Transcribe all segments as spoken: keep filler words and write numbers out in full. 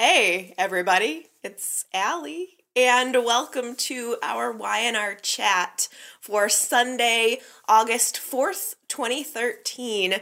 Hey, everybody, it's Allie, and welcome to our Y and R chat for Sunday, August fourth, twenty thirteen.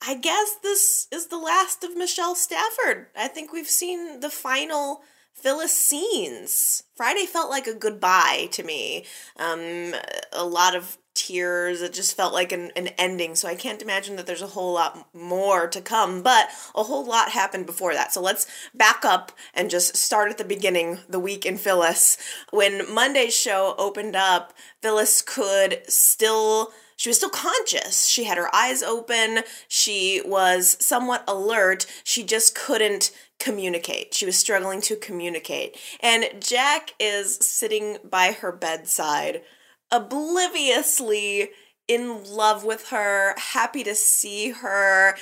I guess this is the last of Michelle Stafford. I think we've seen the final Phyllis scenes. Friday felt like a goodbye to me. Um, a lot of tears. It just felt like an, an ending, so I can't imagine that there's a whole lot more to come, but a whole lot happened before that. So let's back up and just start at the beginning, the week in Phyllis. When Monday's show opened up, Phyllis could still... She was still conscious. She had her eyes open. She was somewhat alert. She just couldn't communicate. She was struggling to communicate. And Jack is sitting by her bedside, obliviously in love with her, happy to see her,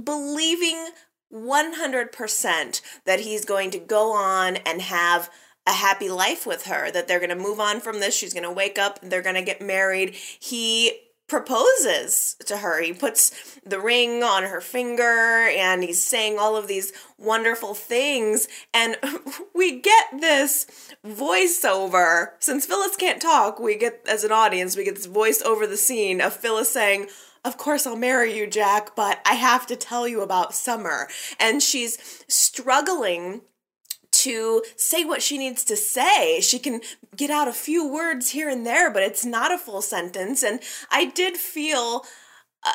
believing one hundred percent that he's going to go on and have a happy life with her, that they're going to move on from this. She's going to wake up. They're going to get married. He proposes to her. He puts the ring on her finger and he's saying all of these wonderful things. And we get this voiceover. Since Phyllis can't talk, we get, as an audience, we get this voice over the scene of Phyllis saying, "Of course I'll marry you, Jack, but I have to tell you about Summer." And she's struggling to say what she needs to say. She can get out a few words here and there, but it's not a full sentence. And I did feel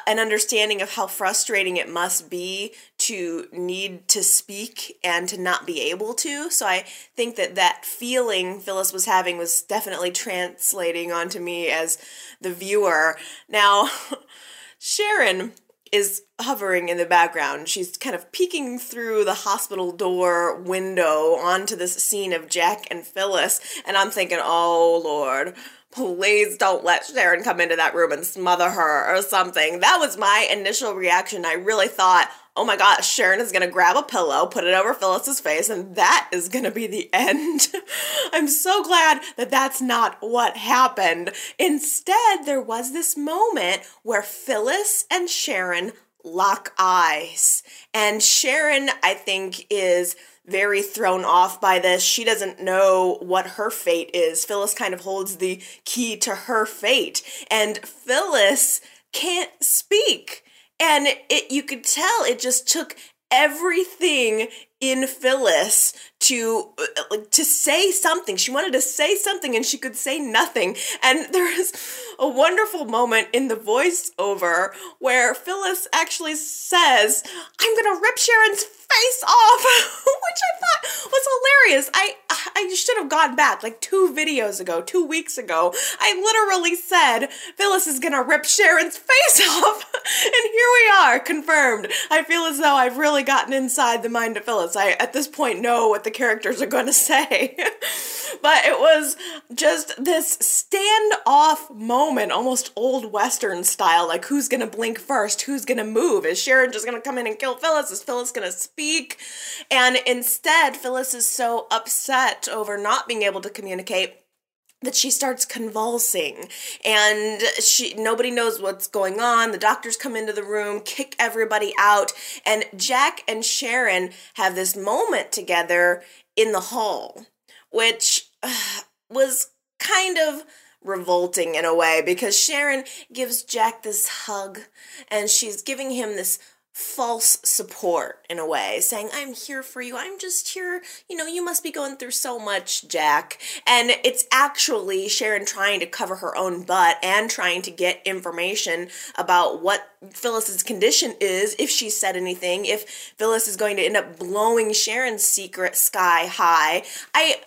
an understanding of how frustrating it must be to need to speak and to not be able to. So I think that that feeling Phyllis was having was definitely translating onto me as the viewer. Now, Sharon is hovering in the background. She's kind of peeking through the hospital door window onto this scene of Jack and Phyllis, and I'm thinking, oh Lord, please don't let Sharon come into that room and smother her or something. That was my initial reaction. I really thought, oh my gosh, Sharon is going to grab a pillow, put it over Phyllis's face, and that is going to be the end. I'm so glad that that's not what happened. Instead, there was this moment where Phyllis and Sharon lock eyes. And Sharon, I think, is very thrown off by this. She doesn't know what her fate is. Phyllis kind of holds the key to her fate. And Phyllis can't speak. And it, you could tell it just took everything in Phyllis to to say something. She wanted to say something and she could say nothing. And there is a wonderful moment in the voiceover where Phyllis actually says, "I'm gonna rip Sharon's face off," which I thought was hilarious. I I should have gone back like two videos ago, two weeks ago. I literally said, Phyllis is gonna rip Sharon's face off. And here we are, confirmed. I feel as though I've really gotten inside the mind of Phyllis. I, at this point, know what the characters are gonna say. But it was just this standoff moment, almost old Western style, like who's gonna blink first, who's gonna move? Is Sharon just gonna come in and kill Phyllis? Is Phyllis gonna speak? And instead, Phyllis is so upset over not being able to communicate that she starts convulsing, and she nobody knows what's going on. The doctors come into the room, kick everybody out, and Jack and Sharon have this moment together in the hall, which uh, was kind of revolting in a way, because Sharon gives Jack this hug, and she's giving him this false support in a way, saying, "I'm here for you. I'm just here. You know, you must be going through so much, Jack." And it's actually Sharon trying to cover her own butt and trying to get information about what Phyllis's condition is, if she said anything, if Phyllis is going to end up blowing Sharon's secret sky high. I...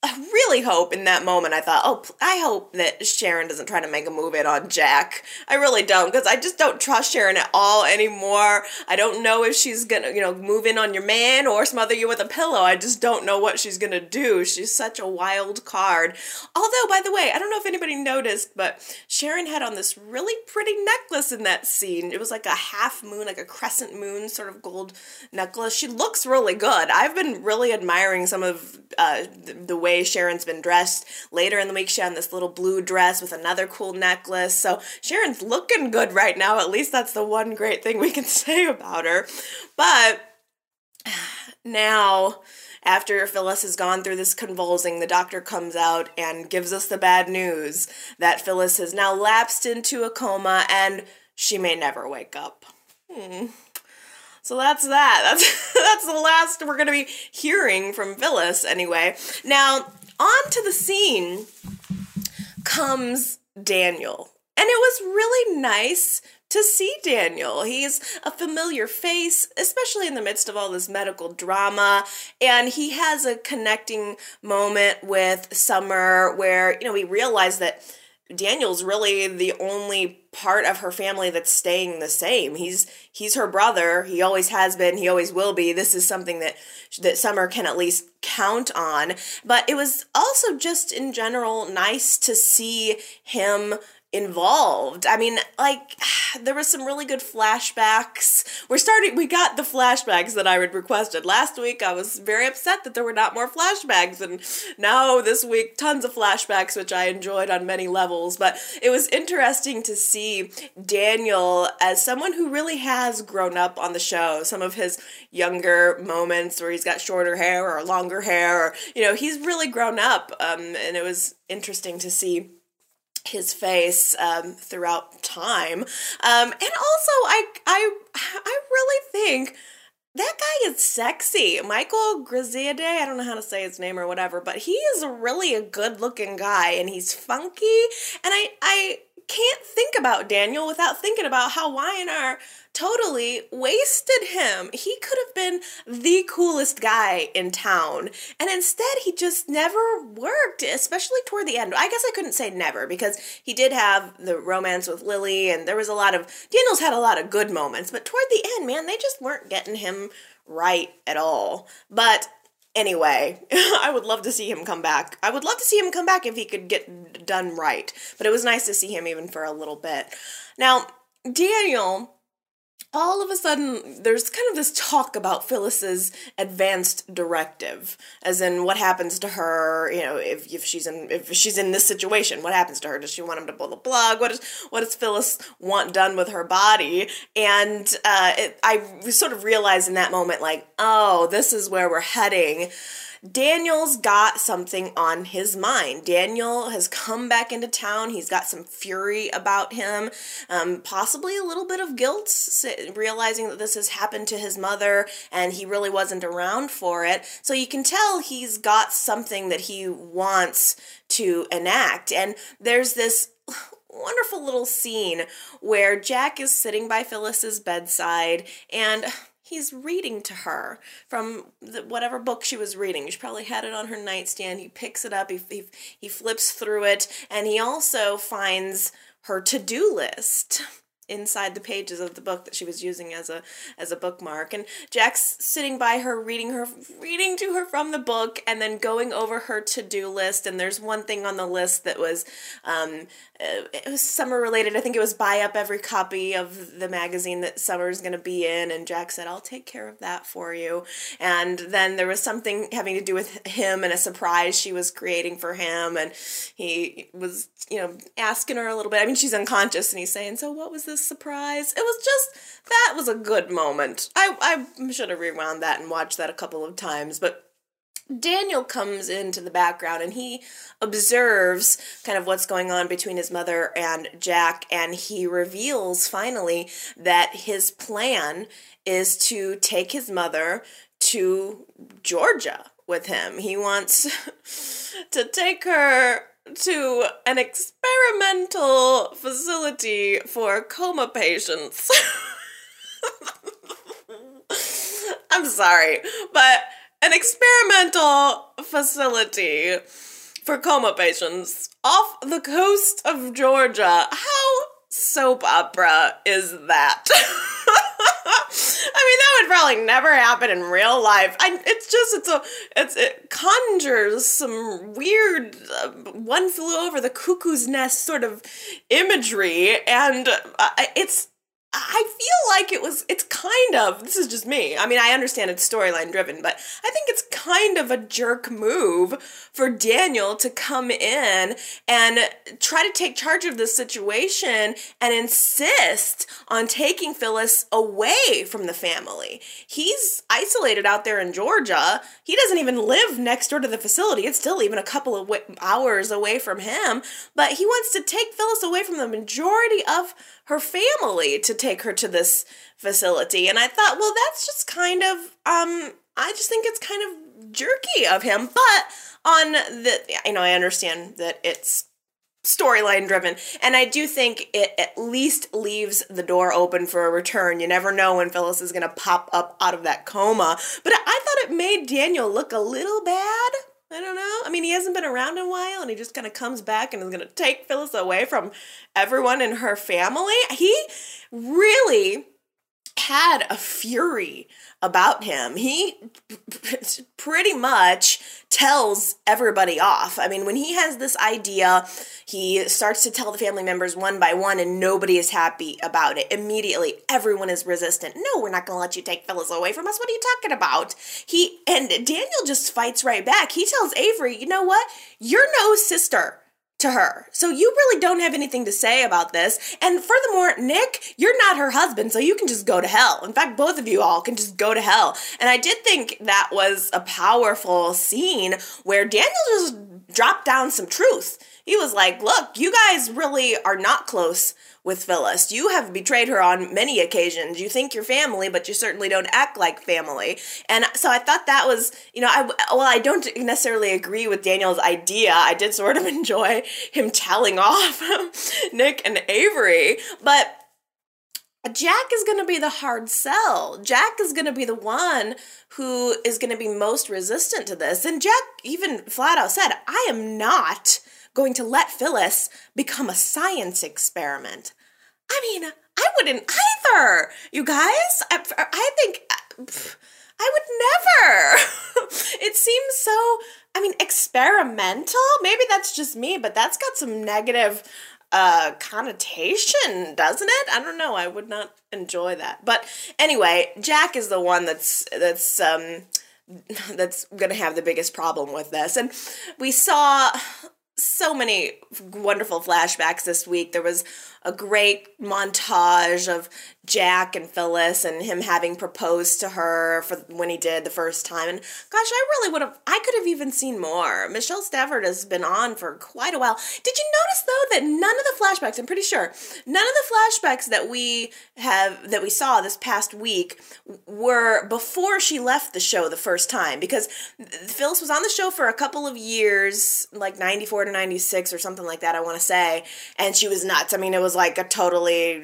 I really hope in that moment I thought, oh, I hope that Sharon doesn't try to make a move in on Jack. I really don't, because I just don't trust Sharon at all anymore. I don't know if she's going to, you know, move in on your man or smother you with a pillow. I just don't know what she's going to do. She's such a wild card. Although, by the way, I don't know if anybody noticed, but Sharon had on this really pretty necklace in that scene. It was like a half moon, like a crescent moon sort of gold necklace. She looks really good. I've been really admiring some of uh, the, the way Sharon's been dressed. Later in the week, she had this little blue dress with another cool necklace. So Sharon's looking good right now. At least that's the one great thing we can say about her. But Now, after Phyllis has gone through this convulsing, the doctor comes out and gives us the bad news that Phyllis has now lapsed into a coma and she may never wake up. Hmm. So that's that. That's, that's the last we're going to be hearing from Phyllis anyway. Now, onto the scene comes Daniel. And it was really nice to see Daniel. He's a familiar face, especially in the midst of all this medical drama, and he has a connecting moment with Summer where, you know, we realize that Daniel's really the only part of her family that's staying the same. He's he's her brother. He always has been. He always will be. This is something that that Summer can at least count on. But it was also just in general nice to see him involved. I mean, like, there was some really good flashbacks. We're starting, we got the flashbacks that I had requested. Last week, I was very upset that there were not more flashbacks, and now this week, tons of flashbacks, which I enjoyed on many levels, but it was interesting to see Daniel as someone who really has grown up on the show. Some of his younger moments where he's got shorter hair or longer hair, or, you know, he's really grown up, um, and it was interesting to see his face um, throughout time. Um, and also, I, I, I really think that guy is sexy. Michael Graziadei, I don't know how to say his name or whatever, but he is really a good-looking guy, and he's funky. And I, I can't think about Daniel without thinking about how Y and R totally wasted him. He could have been the coolest guy in town, and instead he just never worked, especially toward the end. I guess I couldn't say never, because he did have the romance with Lily, and there was a lot of, Daniel's had a lot of good moments, but toward the end, man, they just weren't getting him right at all. But anyway, I would love to see him come back. I would love to see him come back if he could get done right, but it was nice to see him even for a little bit. Now, Daniel, all of a sudden, there's kind of this talk about Phyllis's advanced directive, as in what happens to her, you know, if, if she's in if she's in this situation, what happens to her? Does she want him to pull the plug? What, is, what does Phyllis want done with her body? And uh, it, I sort of realized in that moment, like, oh, this is where we're heading. Daniel's got something on his mind. Daniel has come back into town. He's got some fury about him, um, possibly a little bit of guilt, realizing that this has happened to his mother and he really wasn't around for it. So you can tell he's got something that he wants to enact. And there's this wonderful little scene where Jack is sitting by Phyllis's bedside and he's reading to her from the, whatever book she was reading. She probably had it on her nightstand. He picks it up. He, he, he flips through it. And he also finds her to-do list inside the pages of the book that she was using as a as a bookmark. And Jack's sitting by her, reading her, reading to her from the book, and then going over her to-do list. And there's one thing on the list that was, um, it was Summer-related. I think it was buy up every copy of the magazine that Summer's going to be in. And Jack said, I'll take care of that for you. And then there was something having to do with him and a surprise she was creating for him. And he was, you know, asking her a little bit. I mean, she's unconscious. And he's saying, so what was this surprise? It was just, that was a good moment. I, I should have rewound that and watched that a couple of times, but Daniel comes into the background and he observes kind of what's going on between his mother and Jack, and he reveals finally that his plan is to take his mother to Georgia with him. He wants to take her to an experimental facility for coma patients. I'm sorry, but an experimental facility for coma patients off the coast of Georgia. How soap opera is that? I mean, that would probably never happen in real life. I, it's just, it's a, it's, it conjures some weird, uh, one flew over the cuckoo's nest sort of imagery, and uh, it's, I feel like it was, it's kind of, this is just me. I mean, I understand it's storyline driven, but I think it's kind of a jerk move for Daniel to come in and try to take charge of this situation and insist on taking Phyllis away from the family. He's isolated out there in Georgia. He doesn't even live next door to the facility. It's still even a couple of w- hours away from him, but he wants to take Phyllis away from the majority of her family to take her to this facility. And I thought, well, that's just kind of, um, I just think it's kind of jerky of him. But on the, you know, I understand that it's storyline driven, and I do think it at least leaves the door open for a return. You never know when Phyllis is going to pop up out of that coma. But I thought it made Daniel look a little bad. I don't know. I mean, he hasn't been around in a while, and he just kind of comes back and is going to take Phyllis away from everyone in her family. He really had a fury about him. He pretty much tells everybody off. I mean, when he has this idea, he starts to tell the family members one by one, and nobody is happy about it. Immediately, everyone is resistant. No, we're not going to let you take Phyllis away from us. What are you talking about? He and Daniel just fights right back. He tells Avery, you know what? You're no sister to her. So you really don't have anything to say about this. And furthermore, Nick, you're not her husband, so you can just go to hell. In fact, both of you all can just go to hell. And I did think that was a powerful scene where Daniel just dropped down some truth. He was like, look, you guys really are not close with Phyllis. You have betrayed her on many occasions. You think you're family, but you certainly don't act like family. And so I thought that was, you know, I, well, I don't necessarily agree with Daniel's idea. I did sort of enjoy him telling off Nick and Avery, but Jack is going to be the hard sell. Jack is going to be the one who is going to be most resistant to this. And Jack even flat out said, I am not going to let Phyllis become a science experiment. I mean, I wouldn't either, you guys. I, I think I would never. It seems so, I mean, experimental. Maybe that's just me, but that's got some negative Uh, connotation, doesn't it? I don't know. I would not enjoy that. But anyway, Jack is the one that's that's um that's gonna have the biggest problem with this. And we saw so many wonderful flashbacks this week. There was a great montage of Jack and Phyllis and him having proposed to her for when he did the first time. And gosh, I really would have, I could have even seen more. Michelle Stafford has been on for quite a while. Did you notice though that none of the flashbacks, I'm pretty sure, none of the flashbacks that we have, that we saw this past week were before she left the show the first time, because Phyllis was on the show for a couple of years, like ninety-four to ninety-six or something like that, I want to say. And she was nuts. I mean, it was like a totally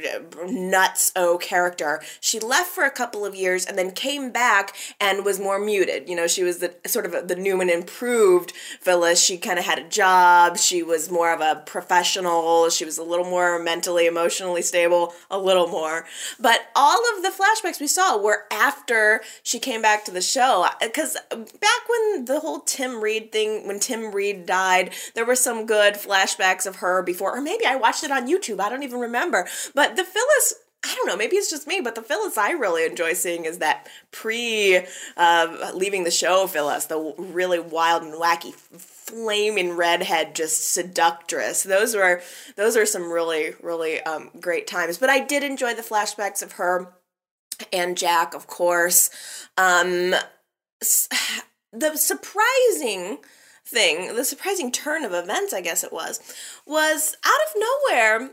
nutso character. She left for a couple of years and then came back and was more muted. You know, she was the sort of the new and improved Phyllis. She kind of had a job. She was more of a professional. She was a little more mentally, emotionally stable, a little more. But all of the flashbacks we saw were after she came back to the show. Because back when the whole Tim Reed thing, when Tim Reed died, there were some good flashbacks of her before, or maybe I watched it on YouTube. I don't even remember. But the Phyllis, I don't know, maybe it's just me, but the Phyllis I really enjoy seeing is that pre uh, leaving the show Phyllis, the really wild and wacky, flaming redhead, just seductress. Those were, those are some really, really um, great times. But I did enjoy the flashbacks of her and Jack, of course. Um, the surprising thing, the surprising turn of events, I guess it was, was out of nowhere,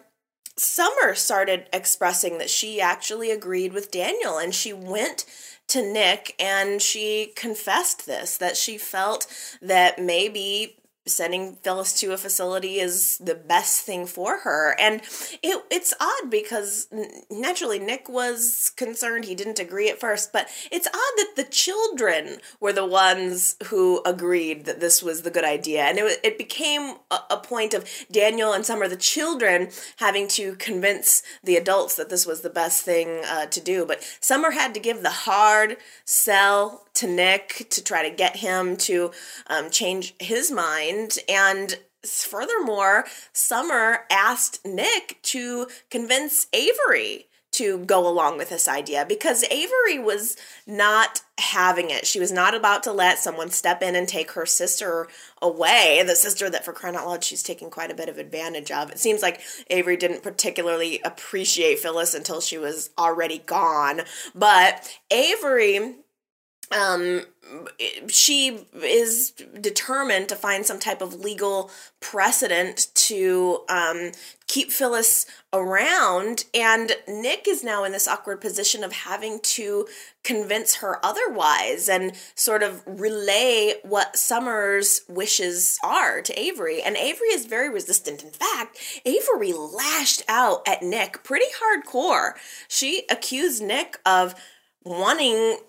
Summer started expressing that she actually agreed with Daniel, and she went to Nick and she confessed this, that she felt that maybe sending Phyllis to a facility is the best thing for her. And it it's odd because naturally Nick was concerned. He didn't agree at first, but it's odd that the children were the ones who agreed that this was the good idea. And it it became a, a point of Daniel and Summer, the children, having to convince the adults that this was the best thing uh, to do. But Summer had to give the hard sell to Nick to try to get him to um, change his mind. And furthermore, Summer asked Nick to convince Avery to go along with this idea, because Avery was not having it. She was not about to let someone step in and take her sister away, the sister that, for crying out loud, she's taking quite a bit of advantage of. It seems like Avery didn't particularly appreciate Phyllis until she was already gone. But Avery... Um, she is determined to find some type of legal precedent to um, keep Phyllis around, and Nick is now in this awkward position of having to convince her otherwise and sort of relay what Summer's wishes are to Avery, and Avery is very resistant. In fact, Avery lashed out at Nick pretty hardcore. She accused Nick of wanting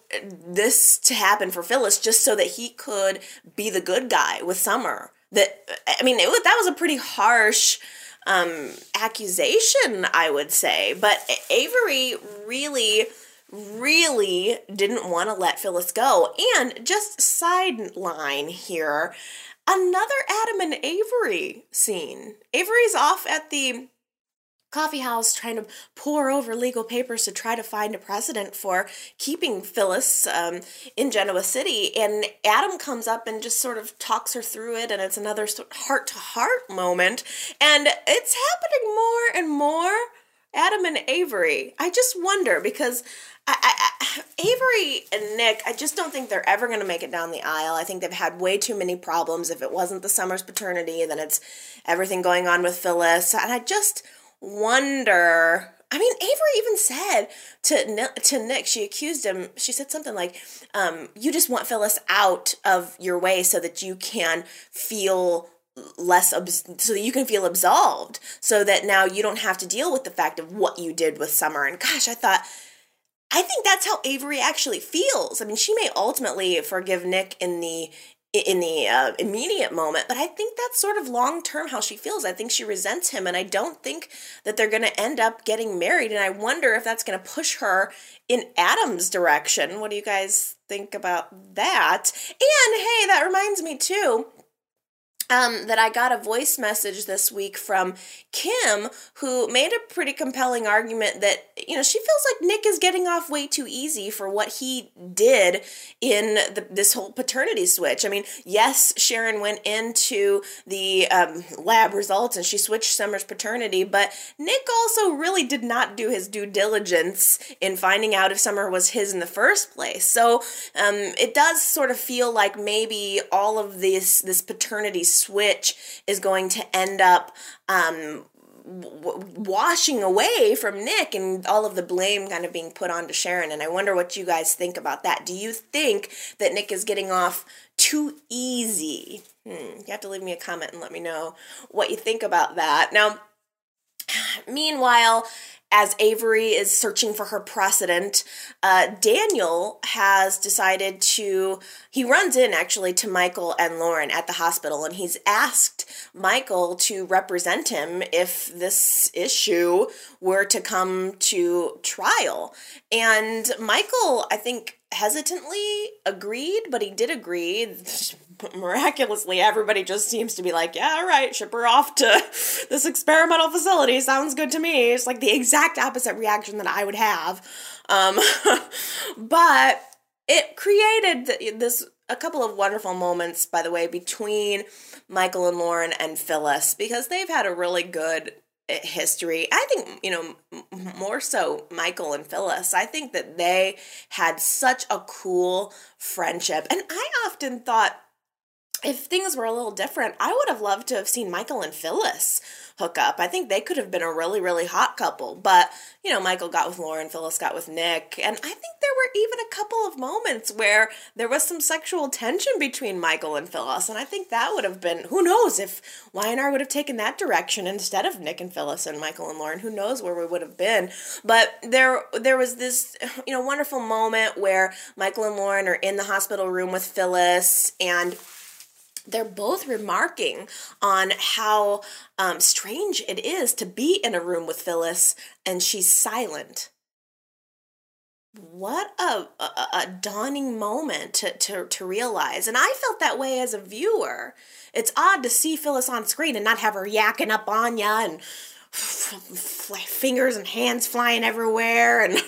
this to happen for Phyllis just so that he could be the good guy with Summer. That, I mean, it was, that was a pretty harsh um, accusation, I would say. But Avery really, really didn't want to let Phyllis go. And just sideline here, another Adam and Avery scene. Avery's off at the coffee house trying to pour over legal papers to try to find a precedent for keeping Phyllis um, in Genoa City. And Adam comes up and just sort of talks her through it, and it's another heart-to-heart moment. And it's happening more and more. Adam and Avery. I just wonder, because I, I, Avery and Nick, I just don't think they're ever going to make it down the aisle. I think they've had way too many problems. If it wasn't the Summers paternity, then it's everything going on with Phyllis. And I just... wonder, I mean, Avery even said to to Nick, she accused him, she said something like, um, you just want Phyllis out of your way so that you can feel less, so that you can feel absolved, so that now you don't have to deal with the fact of what you did with Summer. And gosh, I thought, I think that's how Avery actually feels. I mean, she may ultimately forgive Nick in the in the uh, immediate moment, but I think that's sort of long-term how she feels. I think she resents him, and I don't think that they're going to end up getting married, and I wonder if that's going to push her in Adam's direction. What do you guys think about that? And, hey, that reminds me, too, Um, that I got a voice message this week from Kim, who made a pretty compelling argument that, you know, she feels like Nick is getting off way too easy for what he did in the, this whole paternity switch. I mean, yes, Sharon went into the um, lab results and she switched Summer's paternity, but Nick also really did not do his due diligence in finding out if Summer was his in the first place. So um, it does sort of feel like maybe all of this, this paternity switch switch is going to end up um, w- washing away from Nick, and all of the blame kind of being put onto Sharon. And I wonder what you guys think about that. Do you think that Nick is getting off too easy? Hmm. You have to leave me a comment and let me know what you think about that. Now, meanwhile, as Avery is searching for her precedent, uh, Daniel has decided to, he runs in actually to Michael and Lauren at the hospital, and he's asked Michael to represent him if this issue were to come to trial. And Michael, I think, hesitantly agreed, but he did agree. Miraculously, everybody just seems to be like, yeah, all right, ship her off to this experimental facility. Sounds good to me. It's like the exact opposite reaction that I would have. Um, but it created this, a couple of wonderful moments, by the way, between Michael and Lauren and Phyllis, because they've had a really good history. I think, you know, more so Michael and Phyllis. I think that they had such a cool friendship. And I often thought, if things were a little different, I would have loved to have seen Michael and Phyllis hook up. I think they could have been a really, really hot couple. But, you know, Michael got with Lauren, Phyllis got with Nick. And I think there were even a couple of moments where there was some sexual tension between Michael and Phyllis. And I think that would have been, who knows if Y and R would have taken that direction instead of Nick and Phyllis and Michael and Lauren. Who knows where we would have been. But there, there was this, you know, wonderful moment where Michael and Lauren are in the hospital room with Phyllis, and they're both remarking on how um, strange it is to be in a room with Phyllis and she's silent. What a, a, a dawning moment to, to, to realize. And I felt that way as a viewer. It's odd to see Phyllis on screen and not have her yakking up on ya and fingers and hands flying everywhere and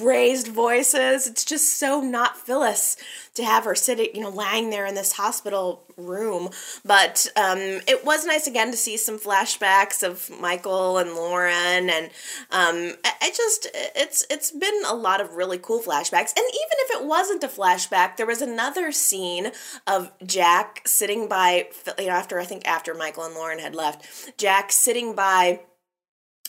raised voices. It's just so not Phyllis to have her sitting, you know, lying there in this hospital room. But um, it was nice again to see some flashbacks of Michael and Lauren, and um, I just it's it's been a lot of really cool flashbacks. And even if it wasn't a flashback, there was another scene of Jack sitting by, you know, after I think after Michael and Lauren had left, Jack sitting by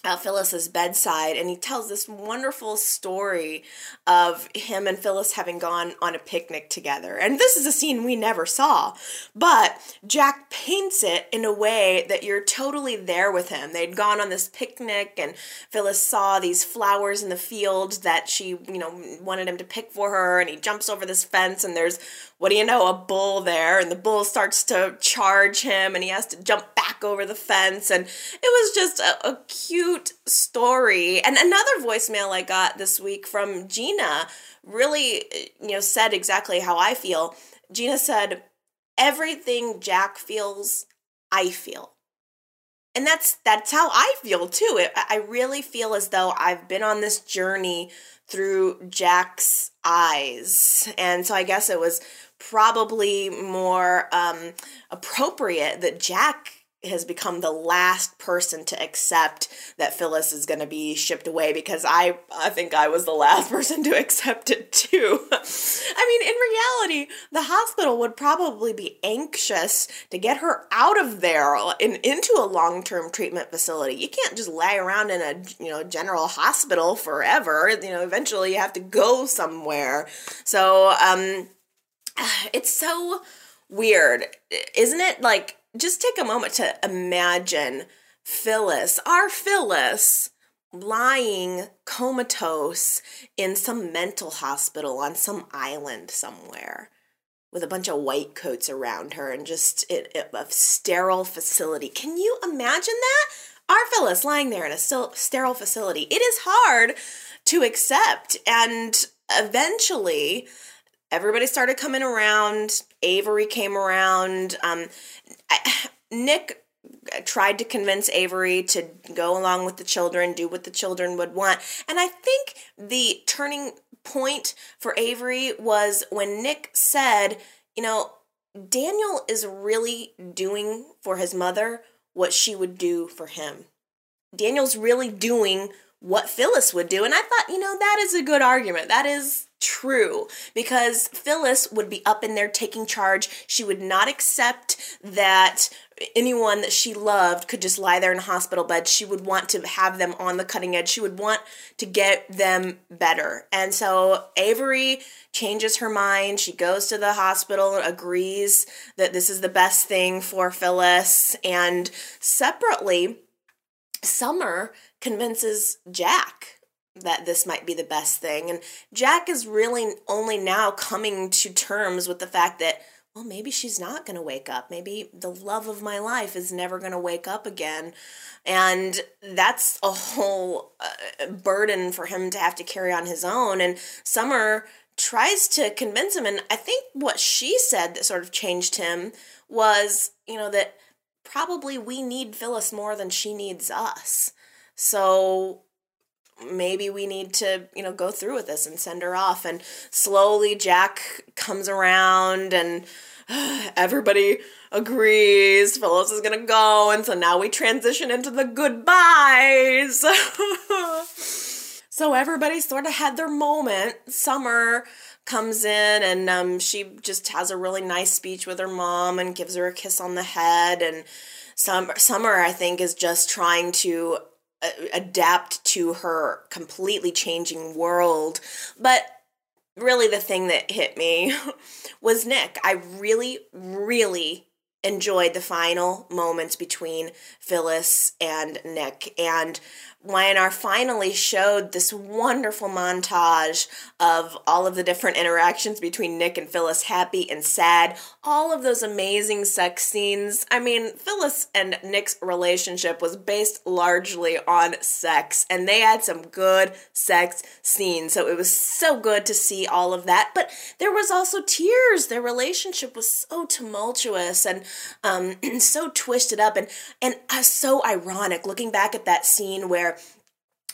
Uh, Phyllis's bedside, and he tells this wonderful story of him and Phyllis having gone on a picnic together. And this is a scene we never saw, but Jack paints it in a way that you're totally there with him. They'd gone on this picnic, and Phyllis saw these flowers in the field that she, you know, wanted him to pick for her, and he jumps over this fence, and there's, what do you know, a bull there, and the bull starts to charge him, and he has to jump back over the fence, and it was just a, a cute story. And another voicemail I got this week from Gina really, you know, said exactly how I feel. Gina said, everything Jack feels, I feel. And that's that's how I feel, too. It, I really feel as though I've been on this journey through Jack's eyes. And so I guess it was probably more um, appropriate that Jack has become the last person to accept that Phyllis is going to be shipped away, because I I think I was the last person to accept it, too. I mean, in reality, the hospital would probably be anxious to get her out of there and into a long-term treatment facility. You can't just lie around in a, you know, general hospital forever. You know, eventually you have to go somewhere. So, um, it's so weird, isn't it? Like, just take a moment to imagine Phyllis, our Phyllis, lying comatose in some mental hospital on some island somewhere with a bunch of white coats around her and just it, it, a sterile facility. Can you imagine that? Our Phyllis lying there in a st- sterile facility. It is hard to accept, and eventually everybody started coming around. Avery came around. Um, I, Nick tried to convince Avery to go along with the children, do what the children would want. And I think the turning point for Avery was when Nick said, you know, Daniel is really doing for his mother what she would do for him. Daniel's really doing what Phyllis would do. And I thought, you know, that is a good argument. That is true, because Phyllis would be up in there taking charge. She would not accept that anyone that she loved could just lie there in a hospital bed. She would want to have them on the cutting edge. She would want to get them better. And so Avery changes her mind. She goes to the hospital, agrees that this is the best thing for Phyllis. And separately, Summer convinces Jack that this might be the best thing. And Jack is really only now coming to terms with the fact that, well, maybe she's not going to wake up. Maybe the love of my life is never going to wake up again. And that's a whole uh, burden for him to have to carry on his own. And Summer tries to convince him. And I think what she said that sort of changed him was, you know, that probably we need Phyllis more than she needs us. So maybe we need to, you know, go through with this and send her off. And slowly Jack comes around and uh, everybody agrees Phyllis is going to go. And so now we transition into the goodbyes. So everybody sort of had their moment. Summer comes in and um, she just has a really nice speech with her mom and gives her a kiss on the head. And Summer, Summer I think, is just trying to adapt to her completely changing world. But really the thing that hit me was Nick. I really, really enjoyed the final moments between Phyllis and Nick. And Y and R finally showed this wonderful montage of all of the different interactions between Nick and Phyllis, happy and sad, all of those amazing sex scenes. I mean, Phyllis and Nick's relationship was based largely on sex, and they had some good sex scenes, so it was so good to see all of that. But there was also tears. Their relationship was so tumultuous, and um, so twisted up and, and uh, so ironic looking back at that scene where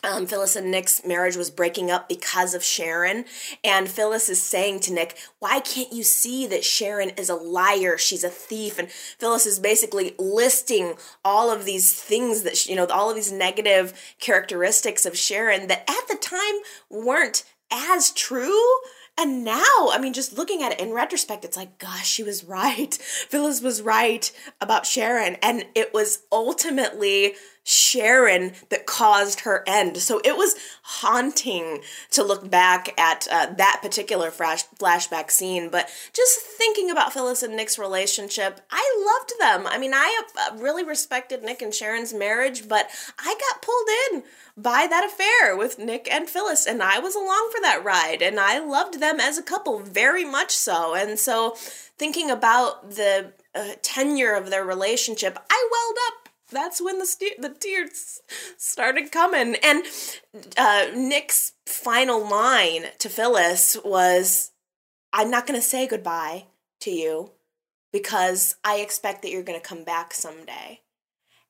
Um, Phyllis and Nick's marriage was breaking up because of Sharon, and Phyllis is saying to Nick, why can't you see that Sharon is a liar, she's a thief, and Phyllis is basically listing all of these things that, she, you know, all of these negative characteristics of Sharon that at the time weren't as true. And now, I mean, just looking at it in retrospect, it's like, gosh, she was right. Phyllis was right about Sharon. And it was ultimately Sharon that caused her end. So it was haunting to look back at uh, that particular flash- flashback scene. But just thinking about Phyllis and Nick's relationship, I loved them. I mean, I really respected Nick and Sharon's marriage, but I got pulled in by that affair with Nick and Phyllis, and I was along for that ride, and I loved them as a couple very much so. And so thinking about the uh, tenure of their relationship, I welled up. That's when the st- the tears started coming. And uh, Nick's final line to Phyllis was, I'm not going to say goodbye to you because I expect that you're going to come back someday.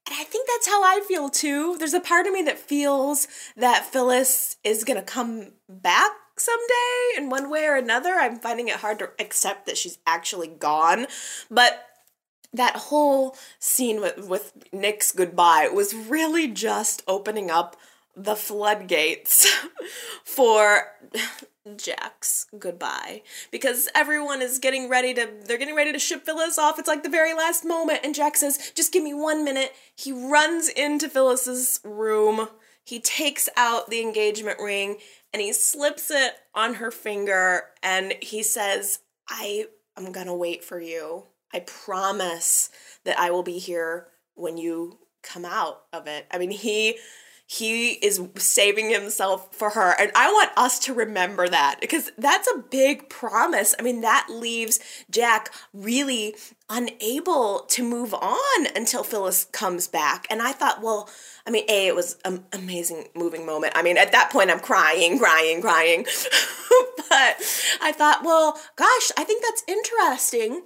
And I think that's how I feel too. There's a part of me that feels that Phyllis is going to come back someday in one way or another. I'm finding it hard to accept that she's actually gone. But that whole scene with, with Nick's goodbye was really just opening up the floodgates for Jack's goodbye, because everyone is getting ready to, they're getting ready to ship Phyllis off. It's like the very last moment, and Jack says, just give me one minute. He runs into Phyllis's room, he takes out the engagement ring, and he slips it on her finger, and he says, I am gonna wait for you. I promise that I will be here when you come out of it. I mean, he... He is saving himself for her. And I want us to remember that, because that's a big promise. I mean, that leaves Jack really unable to move on until Phyllis comes back. And I thought, well, I mean, A, it was an amazing moving moment. I mean, at that point, I'm crying, crying, crying. But I thought, well, gosh, I think that's interesting,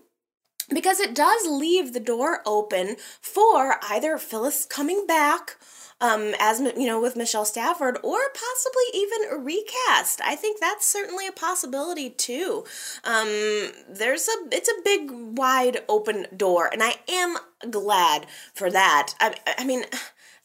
because it does leave the door open for either Phyllis coming back Um, as, you know, with Michelle Stafford, or possibly even a recast. I think that's certainly a possibility too. Um, there's a, it's a big, wide open door, and I am glad for that. I, I mean,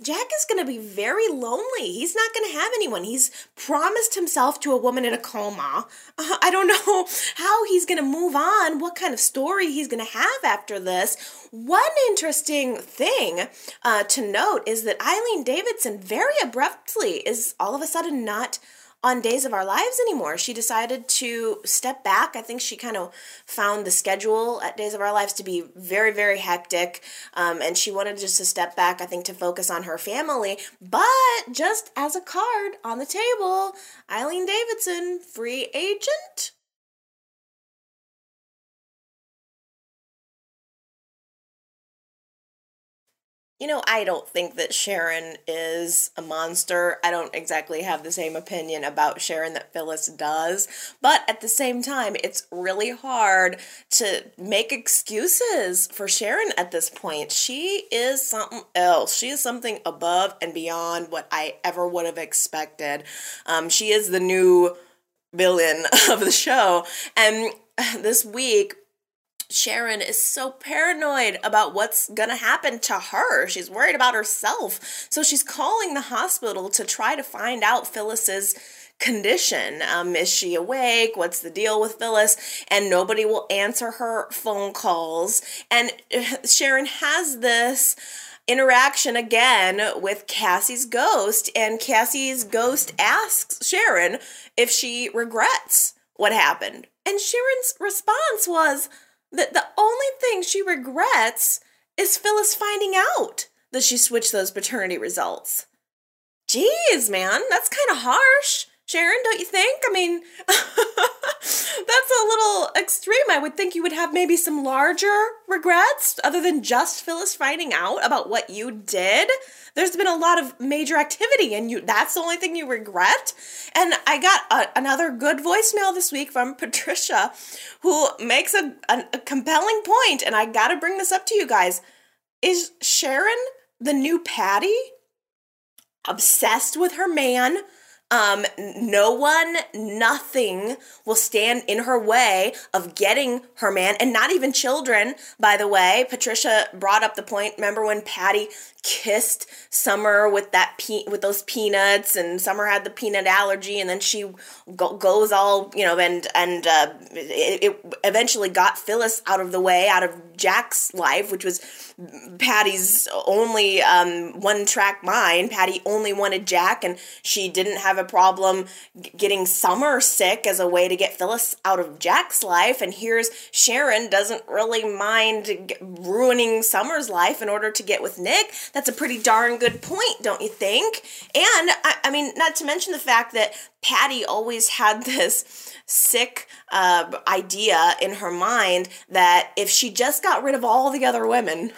Jack is going to be very lonely. He's not going to have anyone. He's promised himself to a woman in a coma. Uh, I don't know how he's going to move on, what kind of story he's going to have after this. One interesting thing uh, to note is that Eileen Davidson very abruptly is all of a sudden not on Days of Our Lives anymore. She decided to step back. I think she kind of found the schedule at Days of Our Lives to be very, very hectic, um, and she wanted just to step back, I think, to focus on her family. But just as a card on the table, Eileen Davidson, free agent? You know, I don't think that Sharon is a monster. I don't exactly have the same opinion about Sharon that Phyllis does. But at the same time, it's really hard to make excuses for Sharon at this point. She is something else. She is something above and beyond what I ever would have expected. Um, she is the new villain of the show. And this week, Sharon is so paranoid about what's going to happen to her. She's worried about herself. So she's calling the hospital to try to find out Phyllis's condition. Um, is she awake? What's the deal with Phyllis? And nobody will answer her phone calls. And Sharon has this interaction again with Cassie's ghost, and Cassie's ghost asks Sharon if she regrets what happened. And Sharon's response was that the only thing she regrets is Phyllis finding out that she switched those paternity results. Jeez, man, that's kind of harsh. Sharon, don't you think? I mean, that's a little extreme. I would think you would have maybe some larger regrets other than just Phyllis finding out about what you did. There's been a lot of major activity, and you that's the only thing you regret? And I got a, another good voicemail this week from Patricia, who makes a, a, a compelling point, and I gotta bring this up to you guys. Is Sharon the new Patty? Obsessed with her man. Um, no one, nothing will stand in her way of getting her man, and not even children, by the way. Patricia brought up the point, remember when Patty kissed Summer with that pe- with those peanuts, and Summer had the peanut allergy, and then she go- goes all, you know, and, and uh, it, it eventually got Phyllis out of the way, out of Jack's life, which was Patty's only um, one-track mind. Patty only wanted Jack, and she didn't have a problem getting Summer sick as a way to get Phyllis out of Jack's life, and here's Sharon doesn't really mind ruining Summer's life in order to get with Nick. That's a pretty darn good point, don't you think? And, I, I mean, not to mention the fact that Patty always had this sick uh, idea in her mind that if she just got rid of all the other women,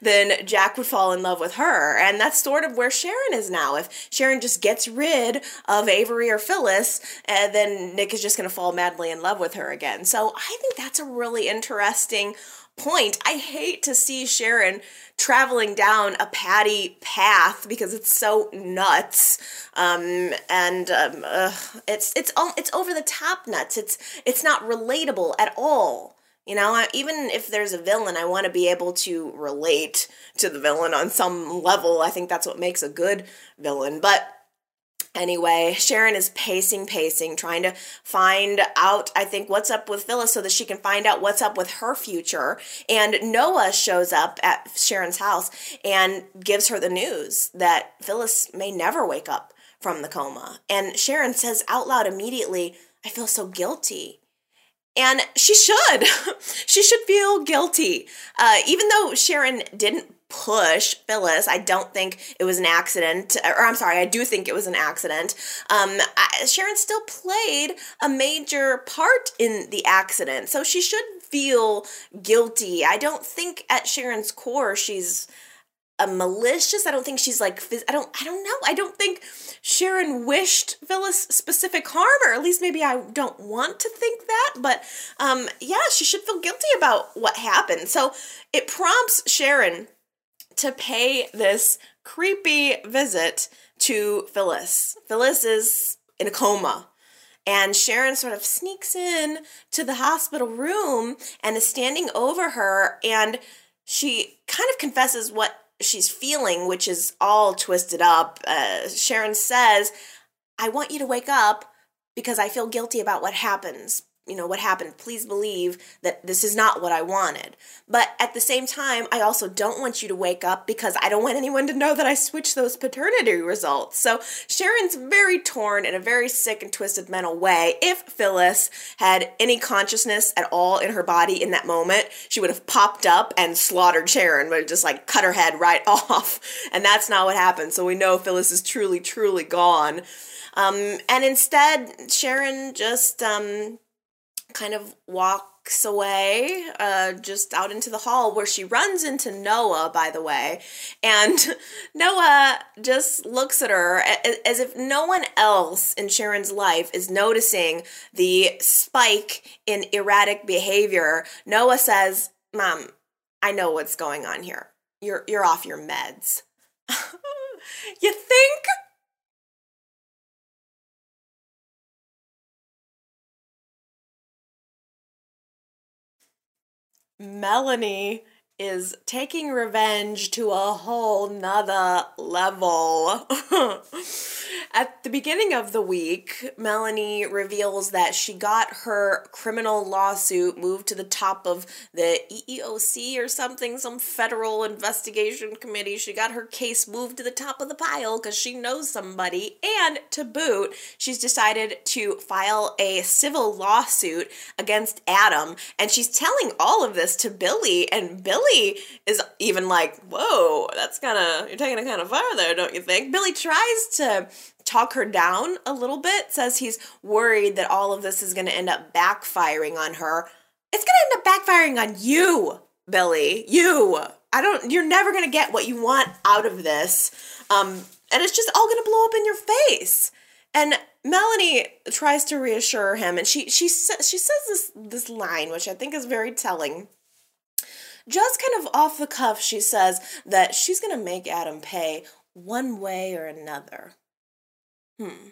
then Jack would fall in love with her. And that's sort of where Sharon is now. If Sharon just gets rid of Avery or Phyllis, uh, then Nick is just going to fall madly in love with her again. So I think that's a really interesting point. I hate to see Sharon traveling down a Patty path because it's so nuts, um, and um, uh, it's it's it's over the top nuts. It's it's not relatable at all. You know, I, even if there's a villain, I want to be able to relate to the villain on some level. I think that's what makes a good villain, but. Anyway, Sharon is pacing, pacing, trying to find out, I think, what's up with Phyllis so that she can find out what's up with her future. And Noah shows up at Sharon's house and gives her the news that Phyllis may never wake up from the coma. And Sharon says out loud immediately, "I feel so guilty." And she should. She should feel guilty. Uh, even though Sharon didn't push Phyllis, I don't think it was an accident, or I'm sorry, I do think it was an accident. Um, I, Sharon still played a major part in the accident, so she should feel guilty. I don't think at Sharon's core she's a malicious. I don't think she's like, I don't, I don't know. I don't think Sharon wished Phyllis specific harm, or at least maybe I don't want to think that, but um, yeah, she should feel guilty about what happened. So it prompts Sharon to pay this creepy visit to Phyllis. Phyllis is in a coma, and Sharon sort of sneaks in to the hospital room and is standing over her, and she kind of confesses what she's feeling, which is all twisted up. Uh, Sharon says, "I want you to wake up because I feel guilty about what happens. You know, what happened. Please believe that this is not what I wanted. But at the same time, I also don't want you to wake up because I don't want anyone to know that I switched those paternity results." So Sharon's very torn in a very sick and twisted mental way. If Phyllis had any consciousness at all in her body in that moment, she would have popped up and slaughtered Sharon, would have just like cut her head right off. And that's not what happened. So we know Phyllis is truly, truly gone. Um, and instead, Sharon just, um, kind of walks away, uh, just out into the hall, where she runs into Noah, by the way, and Noah just looks at her as if no one else in Sharon's life is noticing the spike in erratic behavior. Noah says, "Mom, I know what's going on here. You're, you're off your meds." You think? Melanie is taking revenge to a whole nother level. At the beginning of the week, Melanie reveals that she got her criminal lawsuit moved to the top of the E E O C or something, some federal investigation committee. She got her case moved to the top of the pile because she knows somebody. And to boot, she's decided to file a civil lawsuit against Adam. And she's telling all of this to Billy, and Billy Billy is even like, "Whoa, that's kind of, you're taking it kind of far there, don't you think?" Billy tries to talk her down a little bit, says he's worried that all of this is going to end up backfiring on her. It's going to end up backfiring on you, Billy. You. I don't, you're never going to get what you want out of this. Um, and it's just all going to blow up in your face. And Melanie tries to reassure him, and she she, she says this, this line, which I think is very telling. Just kind of off the cuff, she says that she's going to make Adam pay one way or another. Hmm.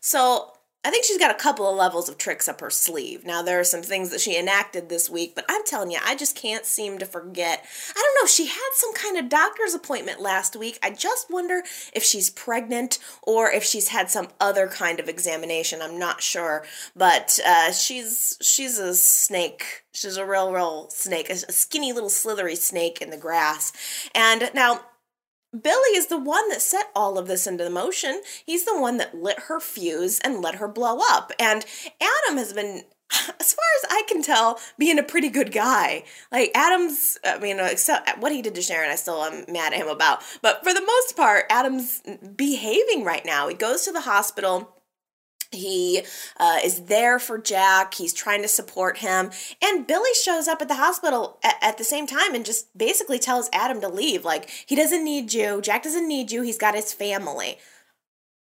So I think she's got a couple of levels of tricks up her sleeve. Now, there are some things that she enacted this week, but I'm telling you, I just can't seem to forget. I don't know, she had some kind of doctor's appointment last week. I just wonder if she's pregnant or if she's had some other kind of examination. I'm not sure, but uh, she's she's a snake. She's a real, real snake, a skinny little slithery snake in the grass. And now, Billy is the one that set all of this into motion. He's the one that lit her fuse and let her blow up. And Adam has been, as far as I can tell, being a pretty good guy. Like, Adam's, I mean, except what he did to Sharon, I still am mad at him about. But for the most part, Adam's behaving right now. He goes to the hospital. He uh, is there for Jack. He's trying to support him. And Billy shows up at the hospital at, at the same time and just basically tells Adam to leave. Like, he doesn't need you. Jack doesn't need you. He's got his family.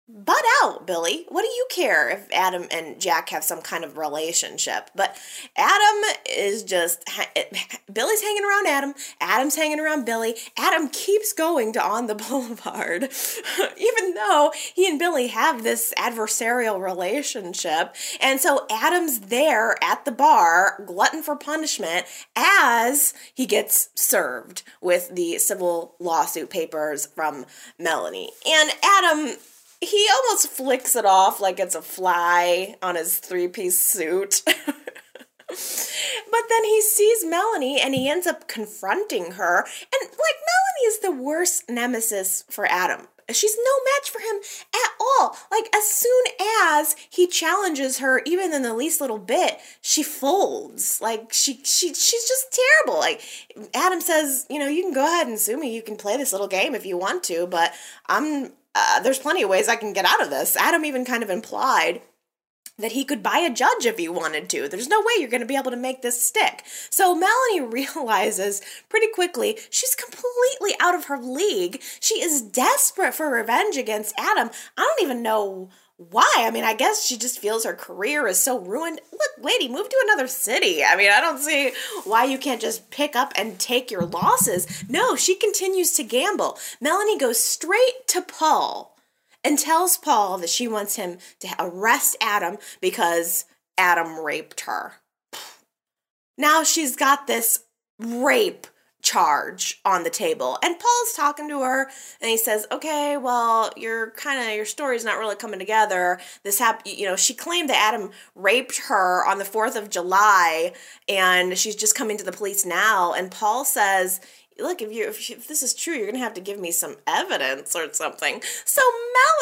Butt out, Billy. What do you care if Adam and Jack have some kind of relationship? But Adam is just, Billy's hanging around Adam. Adam's hanging around Billy. Adam keeps going to On the Boulevard. Even though he and Billy have this adversarial relationship. And so Adam's there at the bar, glutton for punishment, as he gets served with the civil lawsuit papers from Melanie. And Adam, he almost flicks it off like it's a fly on his three-piece suit. But then he sees Melanie and he ends up confronting her. And, like, Melanie is the worst nemesis for Adam. She's no match for him at all. Like, as soon as he challenges her, even in the least little bit, she folds. Like, she she she's just terrible. Like, Adam says, you know, you can go ahead and sue me. You can play this little game if you want to, but I'm... Uh, there's plenty of ways I can get out of this. Adam even kind of implied that he could buy a judge if he wanted to. There's no way you're going to be able to make this stick. So Melanie realizes pretty quickly she's completely out of her league. She is desperate for revenge against Adam. I don't even know why. I mean, I guess she just feels her career is so ruined. Look, lady, move to another city. I mean, I don't see why you can't just pick up and take your losses. No, she continues to gamble. Melanie goes straight to Paul and tells Paul that she wants him to arrest Adam because Adam raped her. Now she's got this rape charge on the table. And Paul's talking to her and he says, okay, well, you're kind of, your story's not really coming together. This happened, you know, she claimed that Adam raped her on the fourth of July and she's just coming to the police now. And Paul says, look, if you, if, if this is true, you're going to have to give me some evidence or something. So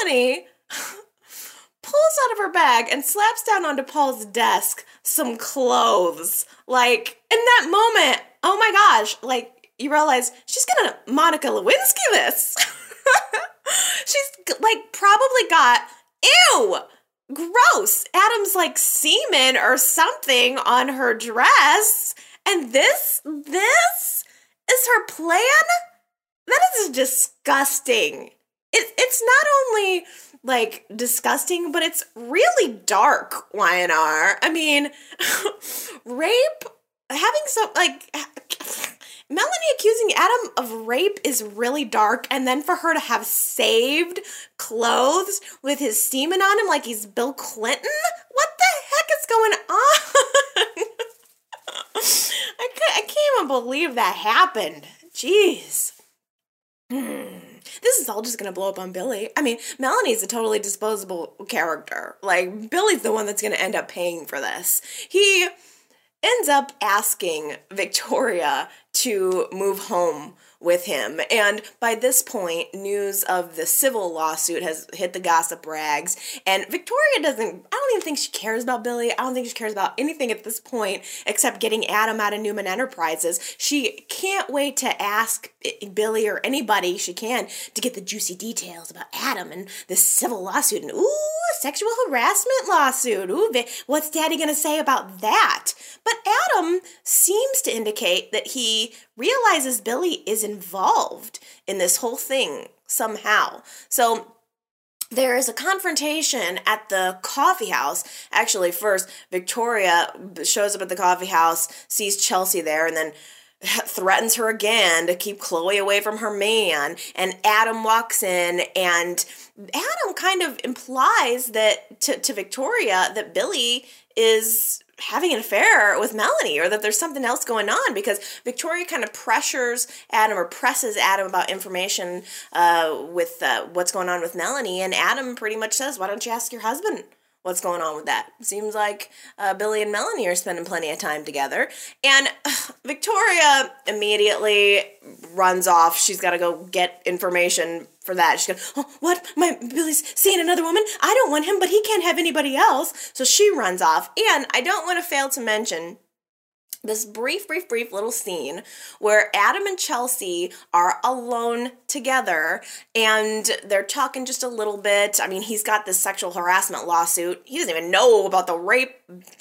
Melanie pulls out of her bag and slaps down onto Paul's desk some clothes. Like, in that moment, oh my gosh, like, you realize she's gonna Monica Lewinsky this. She's, like, probably got, ew, gross, Adam's, like, semen or something on her dress. And this, this is her plan? That is disgusting. It, it's not only, like, disgusting, but it's really dark, Y and R. I mean, rape... Having some, like, Melanie accusing Adam of rape is really dark, and then for her to have saved clothes with his semen on him like he's Bill Clinton? What the heck is going on? I, can't, I can't even believe that happened. Jeez. Hmm. This is all just going to blow up on Billy. I mean, Melanie's a totally disposable character. Like, Billy's the one that's going to end up paying for this. He... ends up asking Victoria to move home with him. And by this point, news of the civil lawsuit has hit the gossip rags, and Victoria doesn't, I don't even think she cares about Billy. I don't think she cares about anything at this point except getting Adam out of Newman Enterprises. She can't wait to ask Billy or anybody she can to get the juicy details about Adam and this civil lawsuit, and ooh, sexual harassment lawsuit. Ooh, what's Daddy gonna say about that? But Adam seems to indicate that he realizes Billy is involved in this whole thing somehow. So there is a confrontation at the coffee house. Actually, first, Victoria shows up at the coffee house, sees Chelsea there, and then threatens her again to keep Chloe away from her man. And Adam walks in, and Adam kind of implies that to, to Victoria that Billy is having an affair with Melanie, or that there's something else going on, because Victoria kind of pressures Adam or presses Adam about information uh, with uh, what's going on with Melanie, and Adam pretty much says, why don't you ask your husband what's going on with that? Seems like uh, Billy and Melanie are spending plenty of time together. And uh, Victoria immediately runs off. She's got to go get information for that. She's going, oh, what? My Billy's seeing another woman? I don't want him, but he can't have anybody else. So she runs off. And I don't want to fail to mention this brief, brief, brief little scene where Adam and Chelsea are alone together, and they're talking just a little bit. I mean, he's got this sexual harassment lawsuit. He doesn't even know about the rape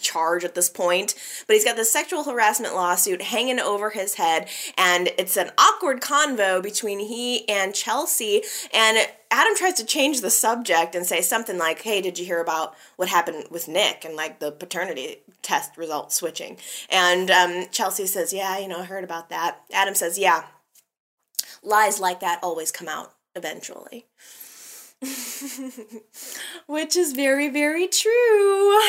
charge at this point, but he's got this sexual harassment lawsuit hanging over his head, and it's an awkward convo between he and Chelsea, and Adam tries to change the subject and say something like, hey, did you hear about what happened with Nick and, like, the paternity test result switching? And um, Chelsea says, yeah, you know, I heard about that. Adam says, yeah, lies like that always come out eventually. Which is very, very true.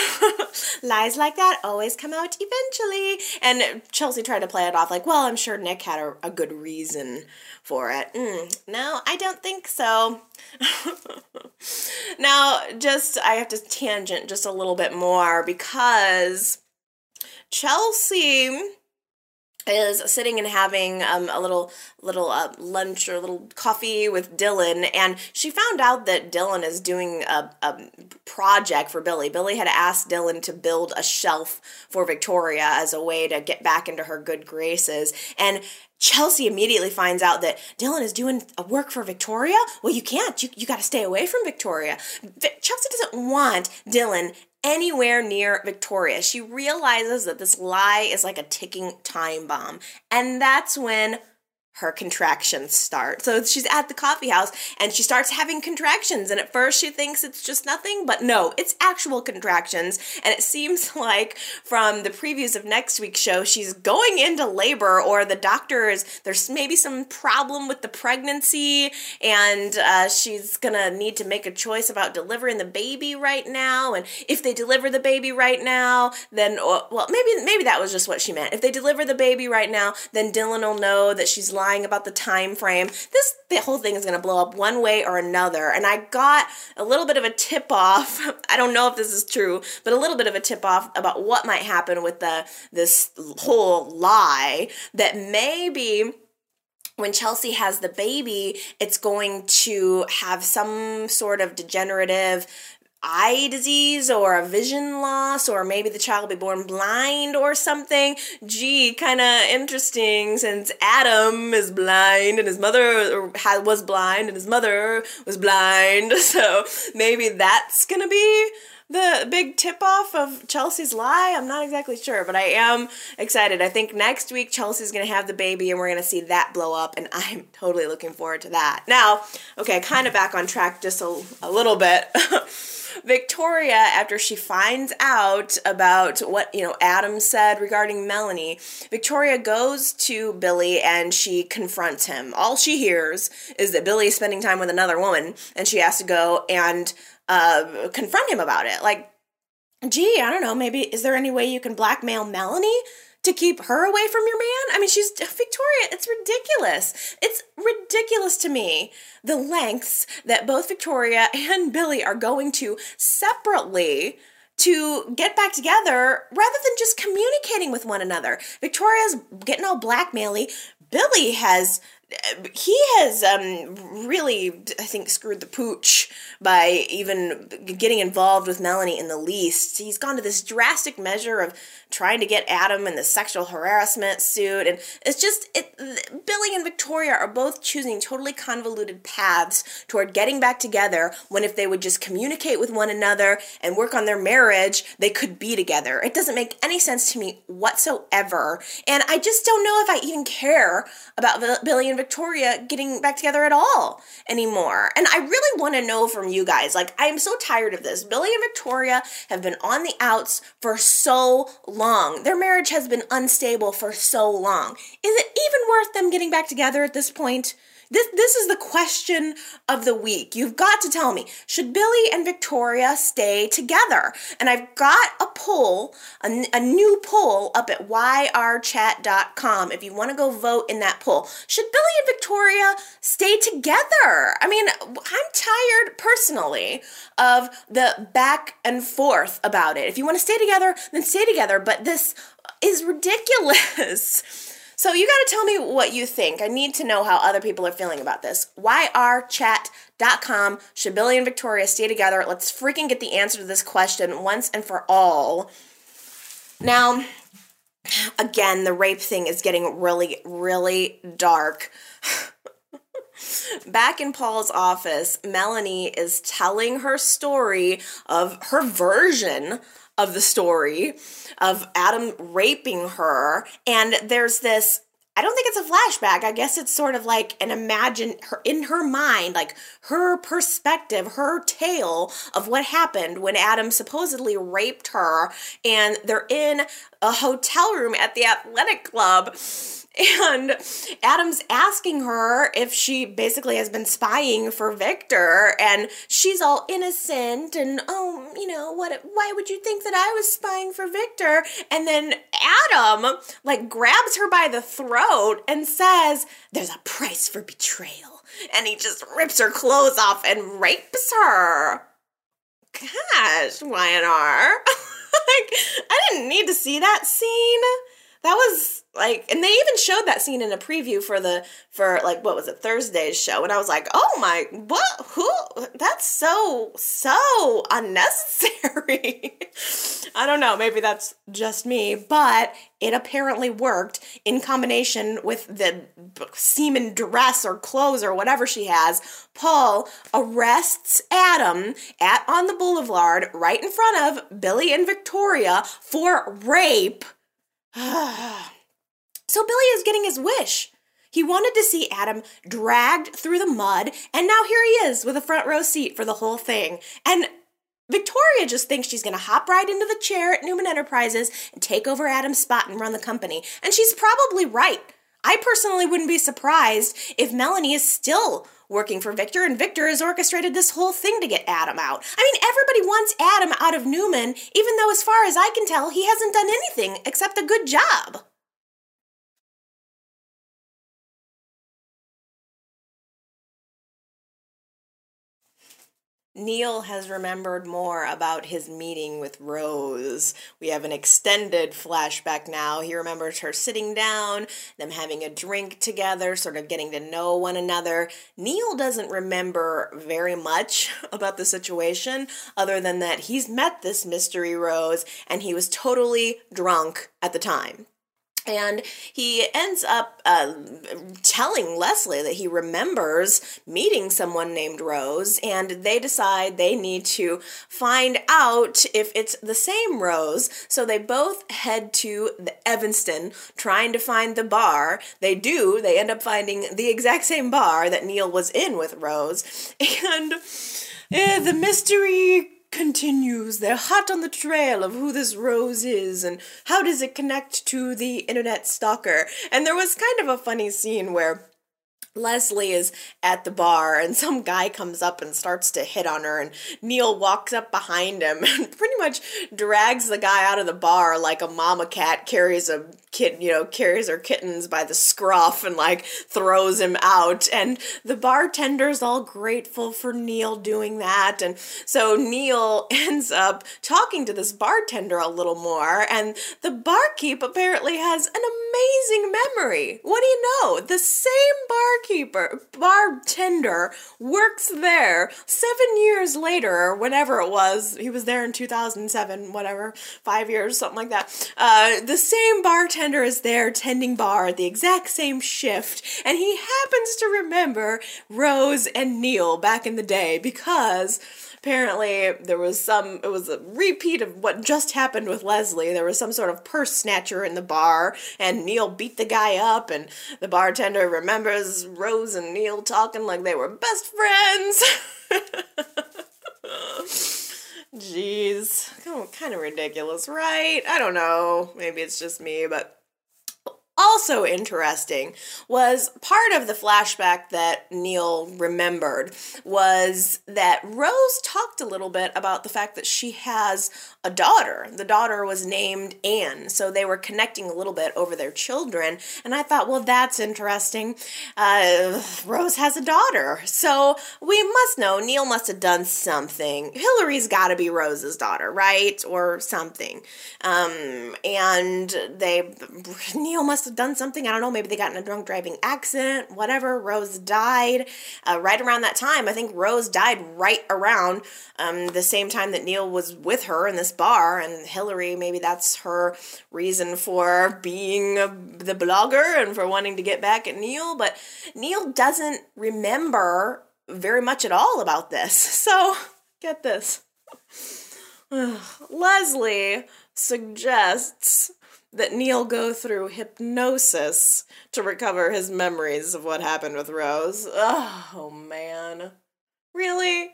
Lies like that always come out eventually. And Chelsea tried to play it off like, well, I'm sure Nick had a, a good reason for it. Mm, no, I don't think so. Now, just, I have to tangent just a little bit more, because Chelsea is sitting and having um, a little little uh, lunch or a little coffee with Dylan, and she found out that Dylan is doing a, a project for Billy. Billy had asked Dylan to build a shelf for Victoria as a way to get back into her good graces, and Chelsea immediately finds out that Dylan is doing a work for Victoria. Well, you can't. You, you got to stay away from Victoria. Vi- Chelsea doesn't want Dylan anywhere near Victoria. She realizes that this lie is like a ticking time bomb. And that's when her contractions start. So she's at the coffee house and she starts having contractions. And at first she thinks it's just nothing, but no, it's actual contractions. And it seems like from the previews of next week's show, she's going into labor, or the doctor is, there's maybe some problem with the pregnancy, and uh, she's gonna need to make a choice about delivering the baby right now. And if they deliver the baby right now, then, or, well, maybe, maybe that was just what she meant. If they deliver the baby right now, then Dylan will know that she's lying about the time frame. This the whole thing is going to blow up one way or another, and I got a little bit of a tip-off, I don't know if this is true, but a little bit of a tip-off about what might happen with the this whole lie, that maybe when Chelsea has the baby, it's going to have some sort of degenerative eye disease or a vision loss, or maybe the child will be born blind or something. Gee, kind of interesting, since Adam is blind and his mother was blind and his mother was blind. So maybe that's going to be the big tip-off of Chelsea's lie. I'm not exactly sure, but I am excited. I think next week Chelsea's going to have the baby and we're going to see that blow up, and I'm totally looking forward to that. Now, okay, kind of back on track just a, a little bit. Victoria, after she finds out about what, you know, Adam said regarding Melanie, Victoria goes to Billy and she confronts him. All she hears is that Billy is spending time with another woman, and she has to go and Uh, confront him about it. Like, gee, I don't know, maybe is there any way you can blackmail Melanie to keep her away from your man? I mean, she's Victoria. It's ridiculous. It's ridiculous to me, the lengths that both Victoria and Billy are going to separately to get back together rather than just communicating with one another. Victoria's getting all blackmaily. Billy has... He has um, really, I think, screwed the pooch by even getting involved with Melanie in the least. He's gone to this drastic measure of trying to get Adam in the sexual harassment suit. And it's just, it, Billy and Victoria are both choosing totally convoluted paths toward getting back together when if they would just communicate with one another and work on their marriage, they could be together. It doesn't make any sense to me whatsoever. And I just don't know if I even care about Billy and Victoria getting back together at all anymore. And I really want to know from you guys. Like, I am so tired of this. Billy and Victoria have been on the outs for so long. Their marriage has been unstable for so long. Is it even worth them getting back together at this point? This this is the question of the week. You've got to tell me, should Billy and Victoria stay together? And I've got a poll, a, a new poll up at Y R chat dot com if you want to go vote in that poll. Should Billy and Victoria stay together? I mean, I'm tired personally of the back and forth about it. If you want to stay together, then stay together. But this is ridiculous. So you gotta tell me what you think. I need to know how other people are feeling about this. Y R chat dot com, should Billy and Victoria stay together? Let's freaking get the answer to this question once and for all. Now, again, the rape thing is getting really, really dark. Back in Paul's office, Melanie is telling her story of her version of the story of Adam raping her, and there's this, I don't think it's a flashback, I guess it's sort of like an imagine, her, in her mind, like her perspective, her tale of what happened when Adam supposedly raped her, and they're in a hotel room at the athletic club, and Adam's asking her if she basically has been spying for Victor, and she's all innocent, and oh, you know, what? Why would you think that I was spying for Victor? And then Adam, like, grabs her by the throat and says, there's a price for betrayal, and he just rips her clothes off and rapes her. Gosh, Y and R. Like, I didn't need to see that scene. That was, like, and they even showed that scene in a preview for the, for, like, what was it, Thursday's show, and I was like, oh my, what, who, that's so, so unnecessary. I don't know, maybe that's just me, but it apparently worked in combination with the semen dress or clothes or whatever she has. Paul arrests Adam at On the Boulevard right in front of Billy and Victoria for rape. So Billy is getting his wish. He wanted to see Adam dragged through the mud, and now here he is with a front row seat for the whole thing. And Victoria just thinks she's going to hop right into the chair at Newman Enterprises and take over Adam's spot and run the company. And she's probably right. I personally wouldn't be surprised if Melanie is still working for Victor, and Victor has orchestrated this whole thing to get Adam out. I mean, everybody wants Adam out of Newman, even though, as far as I can tell, he hasn't done anything except a good job. Neil has remembered more about his meeting with Rose. We have an extended flashback now. He remembers her sitting down, them having a drink together, sort of getting to know one another. Neil doesn't remember very much about the situation, other than that he's met this mystery Rose, and he was totally drunk at the time. And he ends up uh, telling Leslie that he remembers meeting someone named Rose, and they decide they need to find out if it's the same Rose. So they both head to the Evanston, trying to find the bar. They do. They end up finding the exact same bar that Neil was in with Rose. And eh, the mystery continues. They're hot on the trail of who this Rose is and how does it connect to the internet stalker. And there was kind of a funny scene where Leslie is at the bar and some guy comes up and starts to hit on her, and Neil walks up behind him and pretty much drags the guy out of the bar like a mama cat carries a kid, you know, carries her kittens by the scruff and like throws him out. And the bartender's all grateful for Neil doing that. And so Neil ends up talking to this bartender a little more, and the barkeep apparently has an amazing memory. What do you know? The same barkeep Barkeeper, bartender works there seven years later, or whenever it was. He was there in two thousand seven, whatever, five years, something like that. Uh, the same bartender is there tending bar at the exact same shift, and he happens to remember Rose and Neil back in the day because apparently there was some, it was a repeat of what just happened with Leslie. There was some sort of purse snatcher in the bar, and Neil beat the guy up, and the bartender remembers Rose and Neil talking like they were best friends. Jeez. Oh, kind of ridiculous, right? I don't know. Maybe it's just me, but... Also interesting was part of the flashback that Neil remembered was that Rose talked a little bit about the fact that she has a daughter. The daughter was named Anne, so they were connecting a little bit over their children, and I thought, well, that's interesting. Uh, Rose has a daughter, so we must know Neil must have done something. Hilary's got to be Rose's daughter, right? Or something. Um, and they, Neil must have done something. I don't know, maybe they got in a drunk driving accident, whatever. Rose died uh, right around that time. I think Rose died right around um, the same time that Neil was with her in this bar, and Hilary, maybe that's her reason for being a, the blogger and for wanting to get back at Neil, but Neil doesn't remember very much at all about this. So, get this. Leslie suggests that Neil go through hypnosis to recover his memories of what happened with Rose. Oh, man. Really?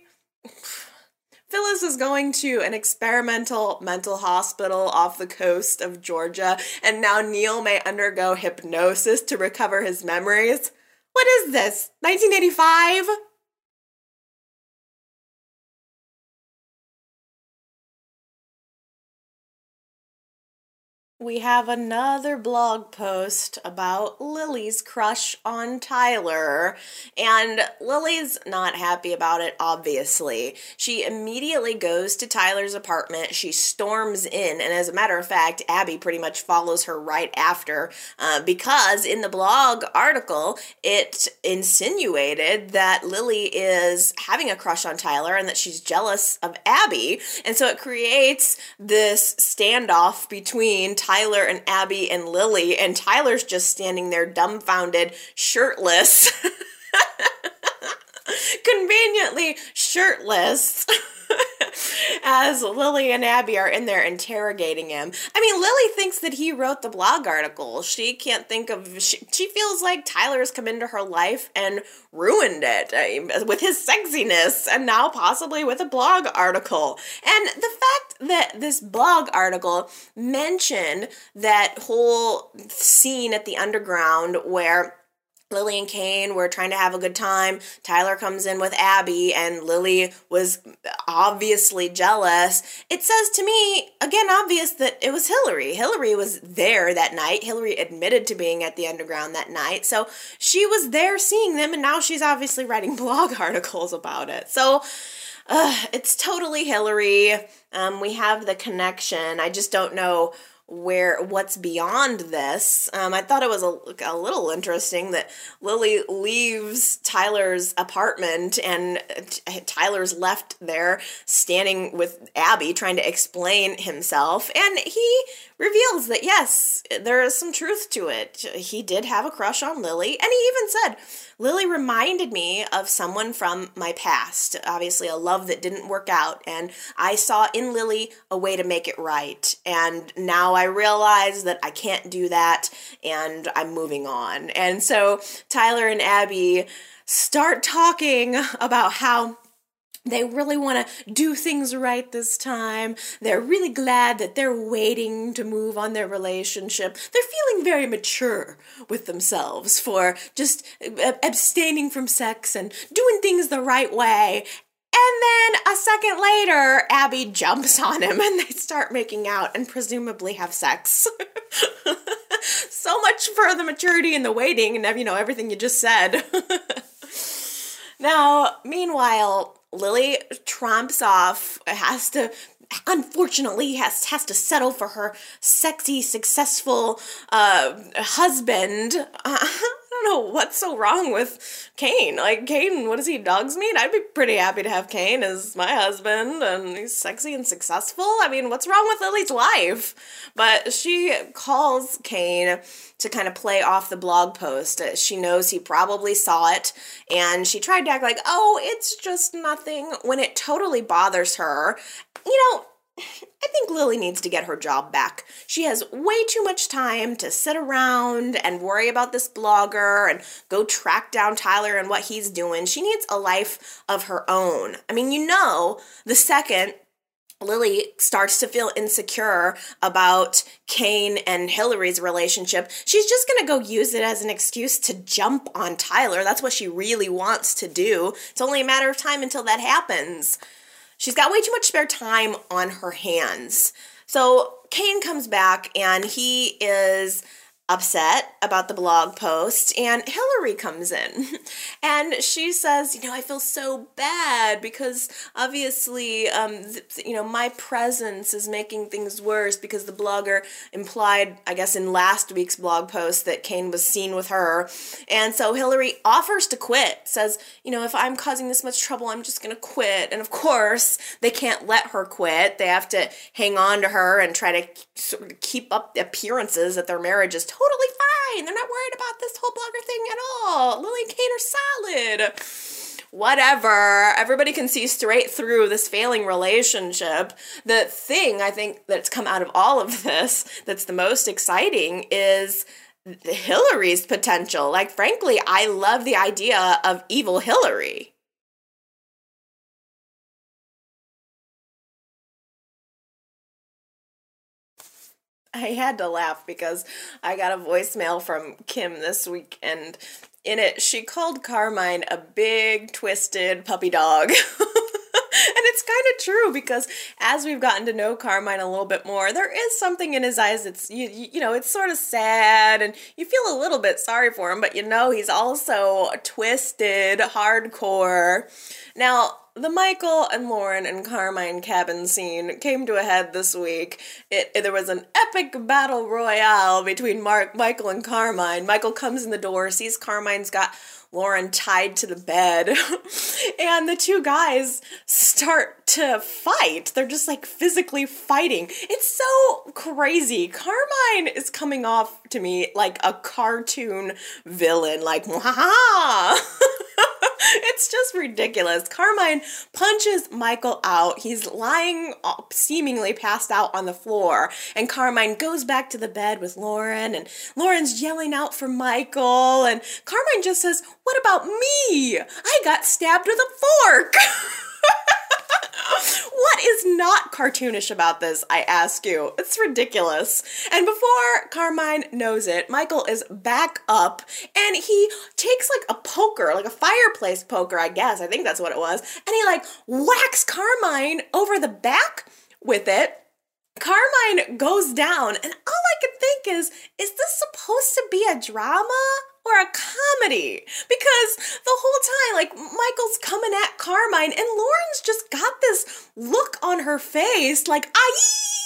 Phyllis is going to an experimental mental hospital off the coast of Georgia, and now Neil may undergo hypnosis to recover his memories? What is this? nineteen eighty-five? We have another blog post about Lily's crush on Tyler, and Lily's not happy about it, obviously. She immediately goes to Tyler's apartment. She storms in, and as a matter of fact, Abby pretty much follows her right after, uh, because in the blog article, it insinuated that Lily is having a crush on Tyler and that she's jealous of Abby, and so it creates this standoff between Tyler Tyler and Abby and Lily, and Tyler's just standing there dumbfounded, shirtless, conveniently shirtless, as Lily and Abby are in there interrogating him. I mean, Lily thinks that he wrote the blog article. She can't think of, she, she feels like Tyler's come into her life and ruined it uh, with his sexiness, and now possibly with a blog article. And the fact that this blog article mentioned that whole scene at the Underground where Lily and Cane were trying to have a good time. Tyler comes in with Abby, and Lily was obviously jealous. It says to me, again, obvious that it was Hilary. Hilary was there that night. Hilary admitted to being at the Underground that night. So she was there seeing them, and now she's obviously writing blog articles about it. So uh, it's totally Hilary. Um, we have the connection. I just don't know where what's beyond this. Um, I thought it was a, a little interesting that Lily leaves Tyler's apartment and t- Tyler's left there standing with Abby trying to explain himself, and he reveals that yes, there is some truth to it. He did have a crush on Lily, and he even said, Lily reminded me of someone from my past, obviously a love that didn't work out, and I saw in Lily a way to make it right, and now I realize that I can't do that, and I'm moving on. And so Tyler and Abby start talking about how They really want to do things right this time. They're really glad that they're waiting to move on their relationship. They're feeling very mature with themselves for just abstaining from sex and doing things the right way. And then a second later, Abby jumps on him and they start making out and presumably have sex. So much for the maturity and the waiting and, you know, everything you just said. Now, meanwhile, Lily tromps off, has to, unfortunately, has, has to settle for her sexy, successful uh, husband. Uh, I don't know what's so wrong with Cane. Like, Cane, what does he, dog's meat? I'd be pretty happy to have Cane as my husband, and he's sexy and successful. I mean, what's wrong with Lily's life? But she calls Cane to kind of play off the blog post. She knows he probably saw it, and she tried to act like, oh, it's just nothing, when it totally bothers her. You know, I think Lily needs to get her job back. She has way too much time to sit around and worry about this blogger and go track down Tyler and what he's doing. She needs a life of her own. I mean, you know, the second Lily starts to feel insecure about Cane and Hillary's relationship, she's just going to go use it as an excuse to jump on Tyler. That's what she really wants to do. It's only a matter of time until that happens. She's got way too much spare time on her hands. So Cane comes back and he is upset about the blog post, and Hilary comes in and she says, you know, I feel so bad because obviously, um, th- you know, my presence is making things worse because the blogger implied, I guess, in last week's blog post that Cane was seen with her. And so Hilary offers to quit, says, you know, if I'm causing this much trouble, I'm just going to quit. And of course, they can't let her quit. They have to hang on to her and try to sort of keep up the appearances that their marriage is totally fine. They're not worried about this whole blogger thing at all. Lily and Cane are solid. Whatever. Everybody can see straight through this failing relationship. The thing I think that's come out of all of this that's the most exciting is Hillary's potential. Like, frankly, I love the idea of evil Hilary. I had to laugh because I got a voicemail from Kim this week, and in it, she called Carmine a big, twisted puppy dog. And it's kind of true, because as we've gotten to know Carmine a little bit more, there is something in his eyes that's, you, you know, it's sort of sad, and you feel a little bit sorry for him, but you know he's also twisted, hardcore. Now, the Michael and Lauren and Carmine cabin scene came to a head this week. It, it there was an epic battle royale between Mark, Michael and Carmine. Michael comes in the door, sees Carmine's got Lauren tied to the bed, and the two guys start to fight. They're just like physically fighting. It's so crazy. Carmine is coming off to me like a cartoon villain, like, ha. It's just ridiculous. Carmine punches Michael out. He's lying, seemingly passed out on the floor. And Carmine goes back to the bed with Lauren. And Lauren's yelling out for Michael. And Carmine just says, what about me? I got stabbed with a fork. What is not cartoonish about this, I ask you? It's ridiculous. And before Carmine knows it, Michael is back up, and he takes like a poker, like a fireplace poker, I guess. I think that's what it was. And he like whacks Carmine over the back with it. Carmine goes down, and all I could think is, is this supposed to be a drama or a comedy? Because the whole time, like, Michael's coming at Carmine, and Lauren's just got this look on her face, like, aye!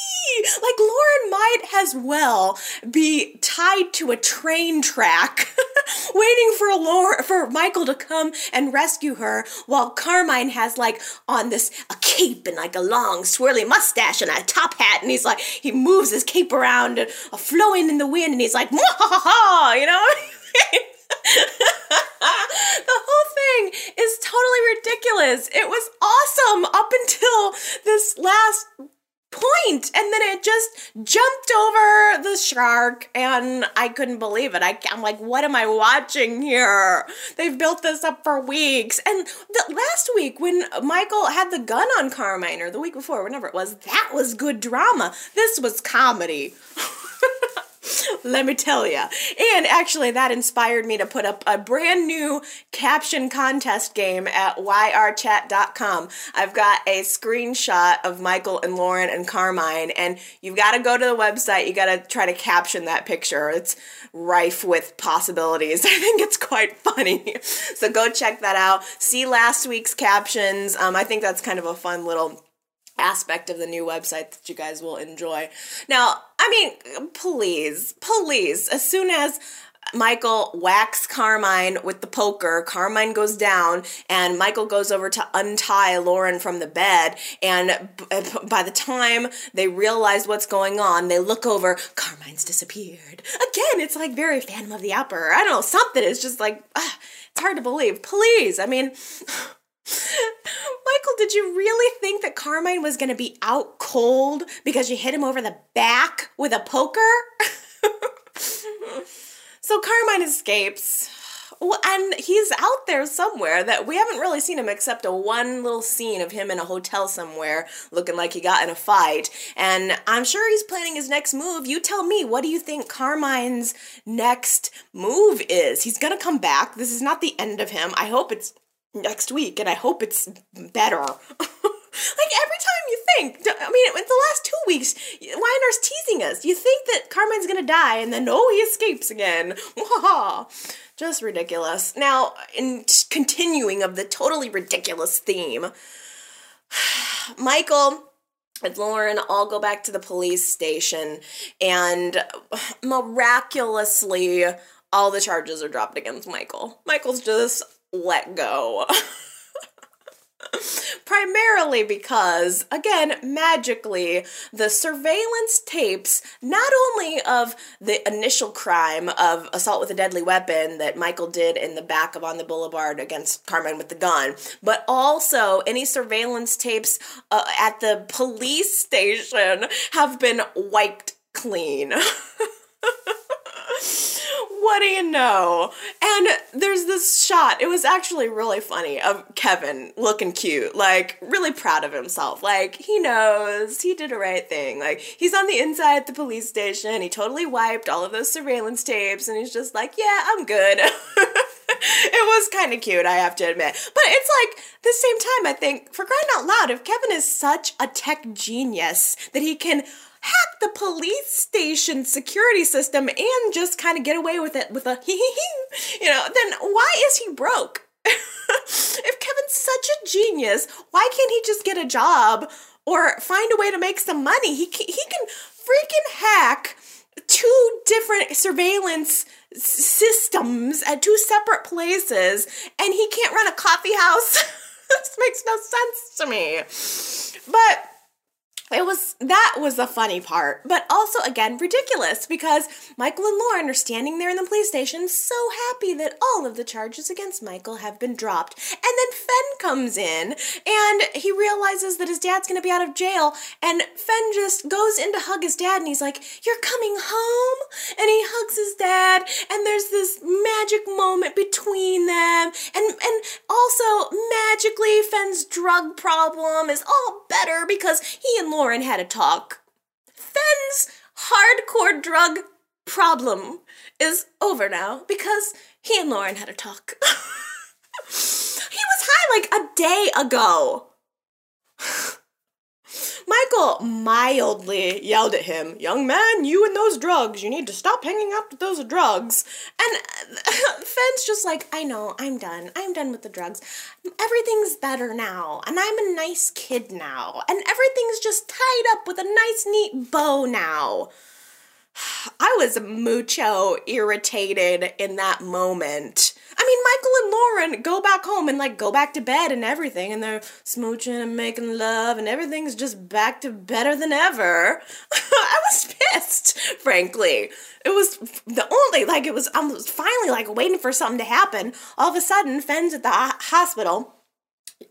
Like, Lauren might as well be tied to a train track, waiting for Lauren, for Michael to come and rescue her, while Carmine has, like, on this, a cape and, like, a long swirly mustache and a top hat, and he's like, he moves his cape around, and, uh, flowing in the wind, and he's like, mwahaha, you know? The whole thing is totally ridiculous. It was awesome up until this last point, and then it just jumped over the shark, and I couldn't believe it. I, I'm like, what am I watching here? They've built this up for weeks. And the, last week when Michael had the gun on Carmine, or the week before, whenever it was, that was good drama. This was comedy. Let me tell you. And actually, that inspired me to put up a brand new caption contest game at Y R chat dot com. I've got a screenshot of Michael and Lauren and Carmine, and you've got to go to the website. You got to try to caption that picture. It's rife with possibilities. I think it's quite funny. So go check that out. See last week's captions. Um, I think that's kind of a fun little aspect of the new website that you guys will enjoy. Now, I mean, please, please, as soon as Michael whacks Carmine with the poker, Carmine goes down, and Michael goes over to untie Lauren from the bed, and b- by the time they realize what's going on, they look over, Carmine's disappeared. Again, it's like very Phantom of the Opera. I don't know, something is just like, ah, it's hard to believe. Please, I mean... Michael, did you really think that Carmine was going to be out cold because you hit him over the back with a poker? So Carmine escapes. Well, and he's out there somewhere that we haven't really seen him except a one little scene of him in a hotel somewhere looking like he got in a fight. And I'm sure he's planning his next move. You tell me, what do you think Carmine's next move is? He's going to come back. This is not the end of him. I hope it's next week, and I hope it's better. Like, every time you think, I mean, it's the last two weeks, Y and R's teasing us. You think that Carmine's gonna die, and then, oh, he escapes again. Just ridiculous. Now, in continuing of the totally ridiculous theme, Michael and Lauren all go back to the police station, and miraculously, all the charges are dropped against Michael. Michael's just... let go. Primarily because, again, magically, the surveillance tapes, not only of the initial crime of assault with a deadly weapon that Michael did in the back of On the Boulevard against Carmine with the gun, but also any surveillance tapes uh, at the police station have been wiped clean. What do you know? And there's this shot, it was actually really funny, of Kevin looking cute, like, really proud of himself. Like, he knows, he did the right thing. Like, he's on the inside at the police station, he totally wiped all of those surveillance tapes, and he's just like, yeah, I'm good. It was kind of cute, I have to admit. But it's like, the same time, I think, for crying out loud, if Kevin is such a tech genius that he can hack the police station security system and just kind of get away with it with a hee hee hee, you know, then why is he broke? If Kevin's such a genius, why can't he just get a job or find a way to make some money? He can, he can freaking hack two different surveillance systems at two separate places, and he can't run a coffee house. This makes no sense to me. But... It was, that was the funny part, but also, again, ridiculous, because Michael and Lauren are standing there in the police station so happy that all of the charges against Michael have been dropped, and then Fen comes in, and he realizes that his dad's going to be out of jail, and Fen just goes in to hug his dad, and he's like, you're coming home? And he hugs his dad, and there's this magic moment between them, and, and also, magically, Fen's drug problem is all better because he and Lauren Lauren had a talk. Fen's hardcore drug problem is over now because he and Lauren had a talk. He was high like a day ago. Michael mildly yelled at him, young man, you and those drugs, you need to stop hanging out with those drugs. And Fen's just like, I know, I'm done. I'm done with the drugs. Everything's better now, and I'm a nice kid now, and everything's just tied up with a nice, neat bow now. I was mucho irritated in that moment. I mean, Michael and Lauren go back home and, like, go back to bed and everything, and they're smooching and making love, and everything's just back to better than ever. I was pissed, frankly. It was the only, like, it was, I was finally, like, waiting for something to happen. All of a sudden, Fenn's at the hospital.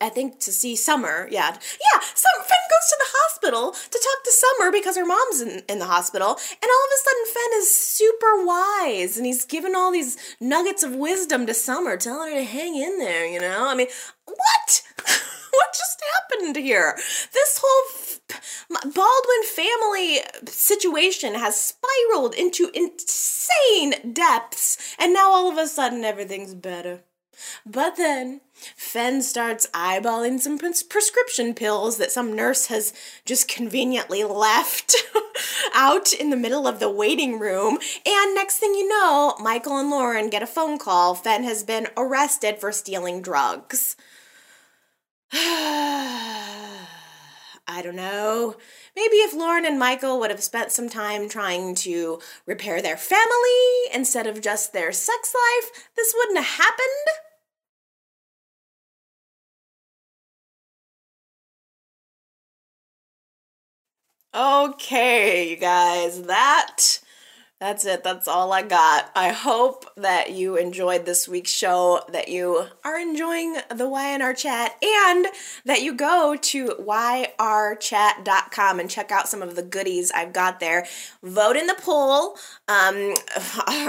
I think to see Summer, yeah. Yeah, Summer, Fen goes to the hospital to talk to Summer because her mom's in, in the hospital, and all of a sudden Fen is super wise, and he's giving all these nuggets of wisdom to Summer, telling her to hang in there, you know? I mean, what? What just happened here? This whole Baldwin family situation has spiraled into insane depths, and now all of a sudden everything's better. But then, Fen starts eyeballing some pres- prescription pills that some nurse has just conveniently left out in the middle of the waiting room. And next thing you know, Michael and Lauren get a phone call. Fen has been arrested for stealing drugs. I don't know. Maybe if Lauren and Michael would have spent some time trying to repair their family instead of just their sex life, this wouldn't have happened. Okay, you guys, that, that's it. That's all I got. I hope that you enjoyed this week's show, that you are enjoying the Y and R chat, and that you go to Y R chat dot com and check out some of the goodies I've got there. Vote in the poll. Um,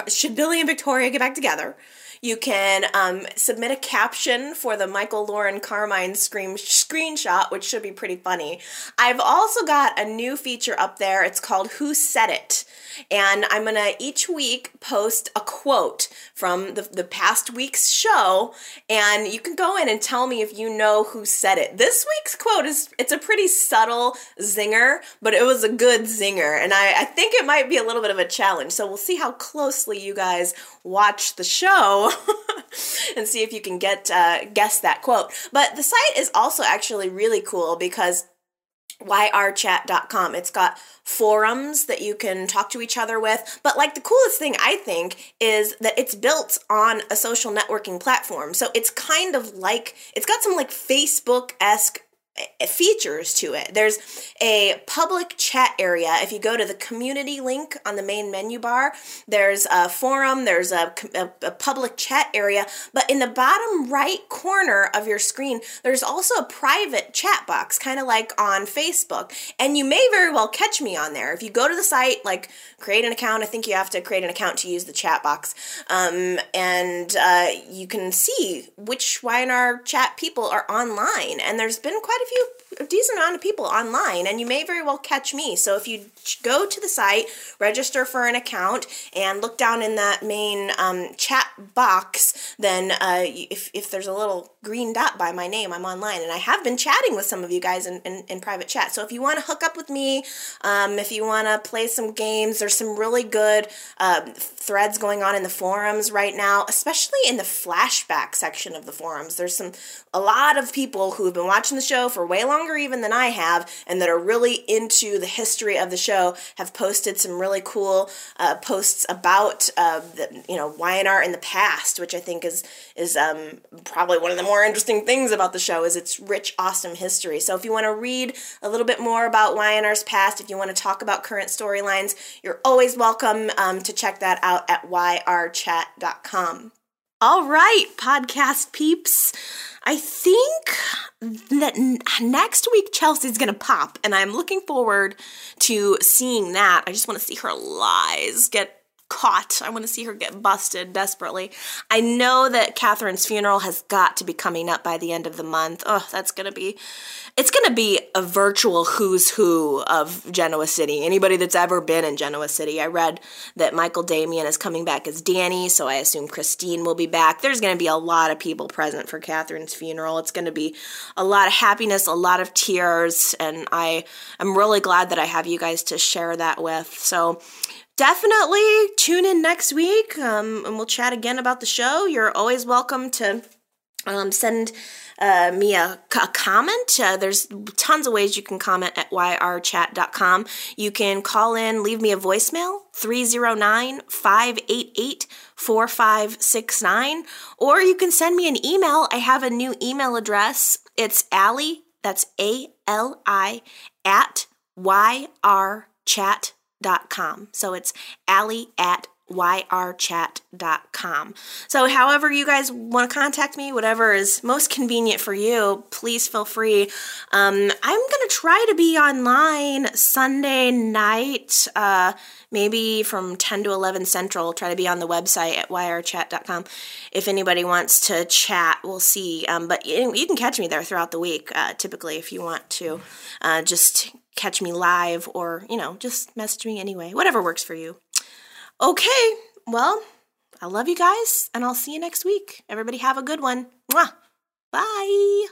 should Billy and Victoria get back together? You can um, submit a caption for the Michael, Lauren, Carmine scream screenshot, which should be pretty funny. I've also got a new feature up there. It's called Who Said It? And I'm going to each week post a quote from the, the past week's show, and you can go in and tell me if you know who said it. This week's quote is, it's a pretty subtle zinger, but it was a good zinger, and I, I think it might be a little bit of a challenge, so we'll see how closely you guys watch the show. And see if you can get uh, guess that quote. But the site is also actually really cool because Y R chat dot com. It's got forums that you can talk to each other with. But like the coolest thing I think is that it's built on a social networking platform. So it's kind of like, it's got some like Facebook-esque features to it. There's a public chat area. If you go to the community link on the main menu bar, there's a forum, there's a, a, a public chat area, but in the bottom right corner of your screen, there's also a private chat box, kind of like on Facebook, and you may very well catch me on there. If you go to the site, like create an account, I think you have to create an account to use the chat box, um, and uh, you can see which Y and R chat people are online, and there's been quite a few, a decent amount of people online, and you may very well catch me. So if you go to the site, register for an account, and look down in that main um, chat box, then uh, if, if there's a little green dot by my name, I'm online, and I have been chatting with some of you guys in, in, in private chat. So if you want to hook up with me, um, if you want to play some games, there's some really good uh, threads going on in the forums right now, especially in the flashback section of the forums. There's some a lot of people who have been watching the show for way longer even than I have, and that are really into the history of the show, have posted some really cool uh, posts about uh, the, you know, Y and R in the past, which I think is is um, probably one of the more interesting things about the show is its rich, awesome history. So if you want to read a little bit more about Y and R's past, if you want to talk about current storylines, you're always welcome um, to check that out at Y R chat dot com. All right, podcast peeps. I think that n- next week Chelsea's going to pop, and I'm looking forward to seeing that. I just want to see her lies get caught. I want to see her get busted desperately. I know that Catherine's funeral has got to be coming up by the end of the month. Oh, that's going to be, it's going to be a virtual who's who of Genoa City. Anybody that's ever been in Genoa City. I read that Michael Damian is coming back as Danny, so I assume Christine will be back. There's going to be a lot of people present for Catherine's funeral. It's going to be a lot of happiness, a lot of tears, and I am really glad that I have you guys to share that with. So definitely tune in next week, um, and we'll chat again about the show. You're always welcome to um, send uh, me a, a comment. Uh, there's tons of ways you can comment at Y R chat dot com. You can call in, leave me a voicemail, three oh nine, five eight eight, four five six nine, or you can send me an email. I have a new email address. It's Allie, that's A L I, at Y R chat dot com. So it's Allie at Y R chat dot com. So however you guys want to contact me, whatever is most convenient for you, please feel free. Um, I'm going to try to be online Sunday night, uh, maybe from ten to eleven Central. Try to be on the website at Y R chat dot com. If anybody wants to chat, we'll see. Um, but you, you can catch me there throughout the week, uh, typically, if you want to. Uh, just catch me live or, you know, just message me anyway. Whatever works for you. Okay, well, I love you guys, and I'll see you next week. Everybody have a good one. Mwah. Bye.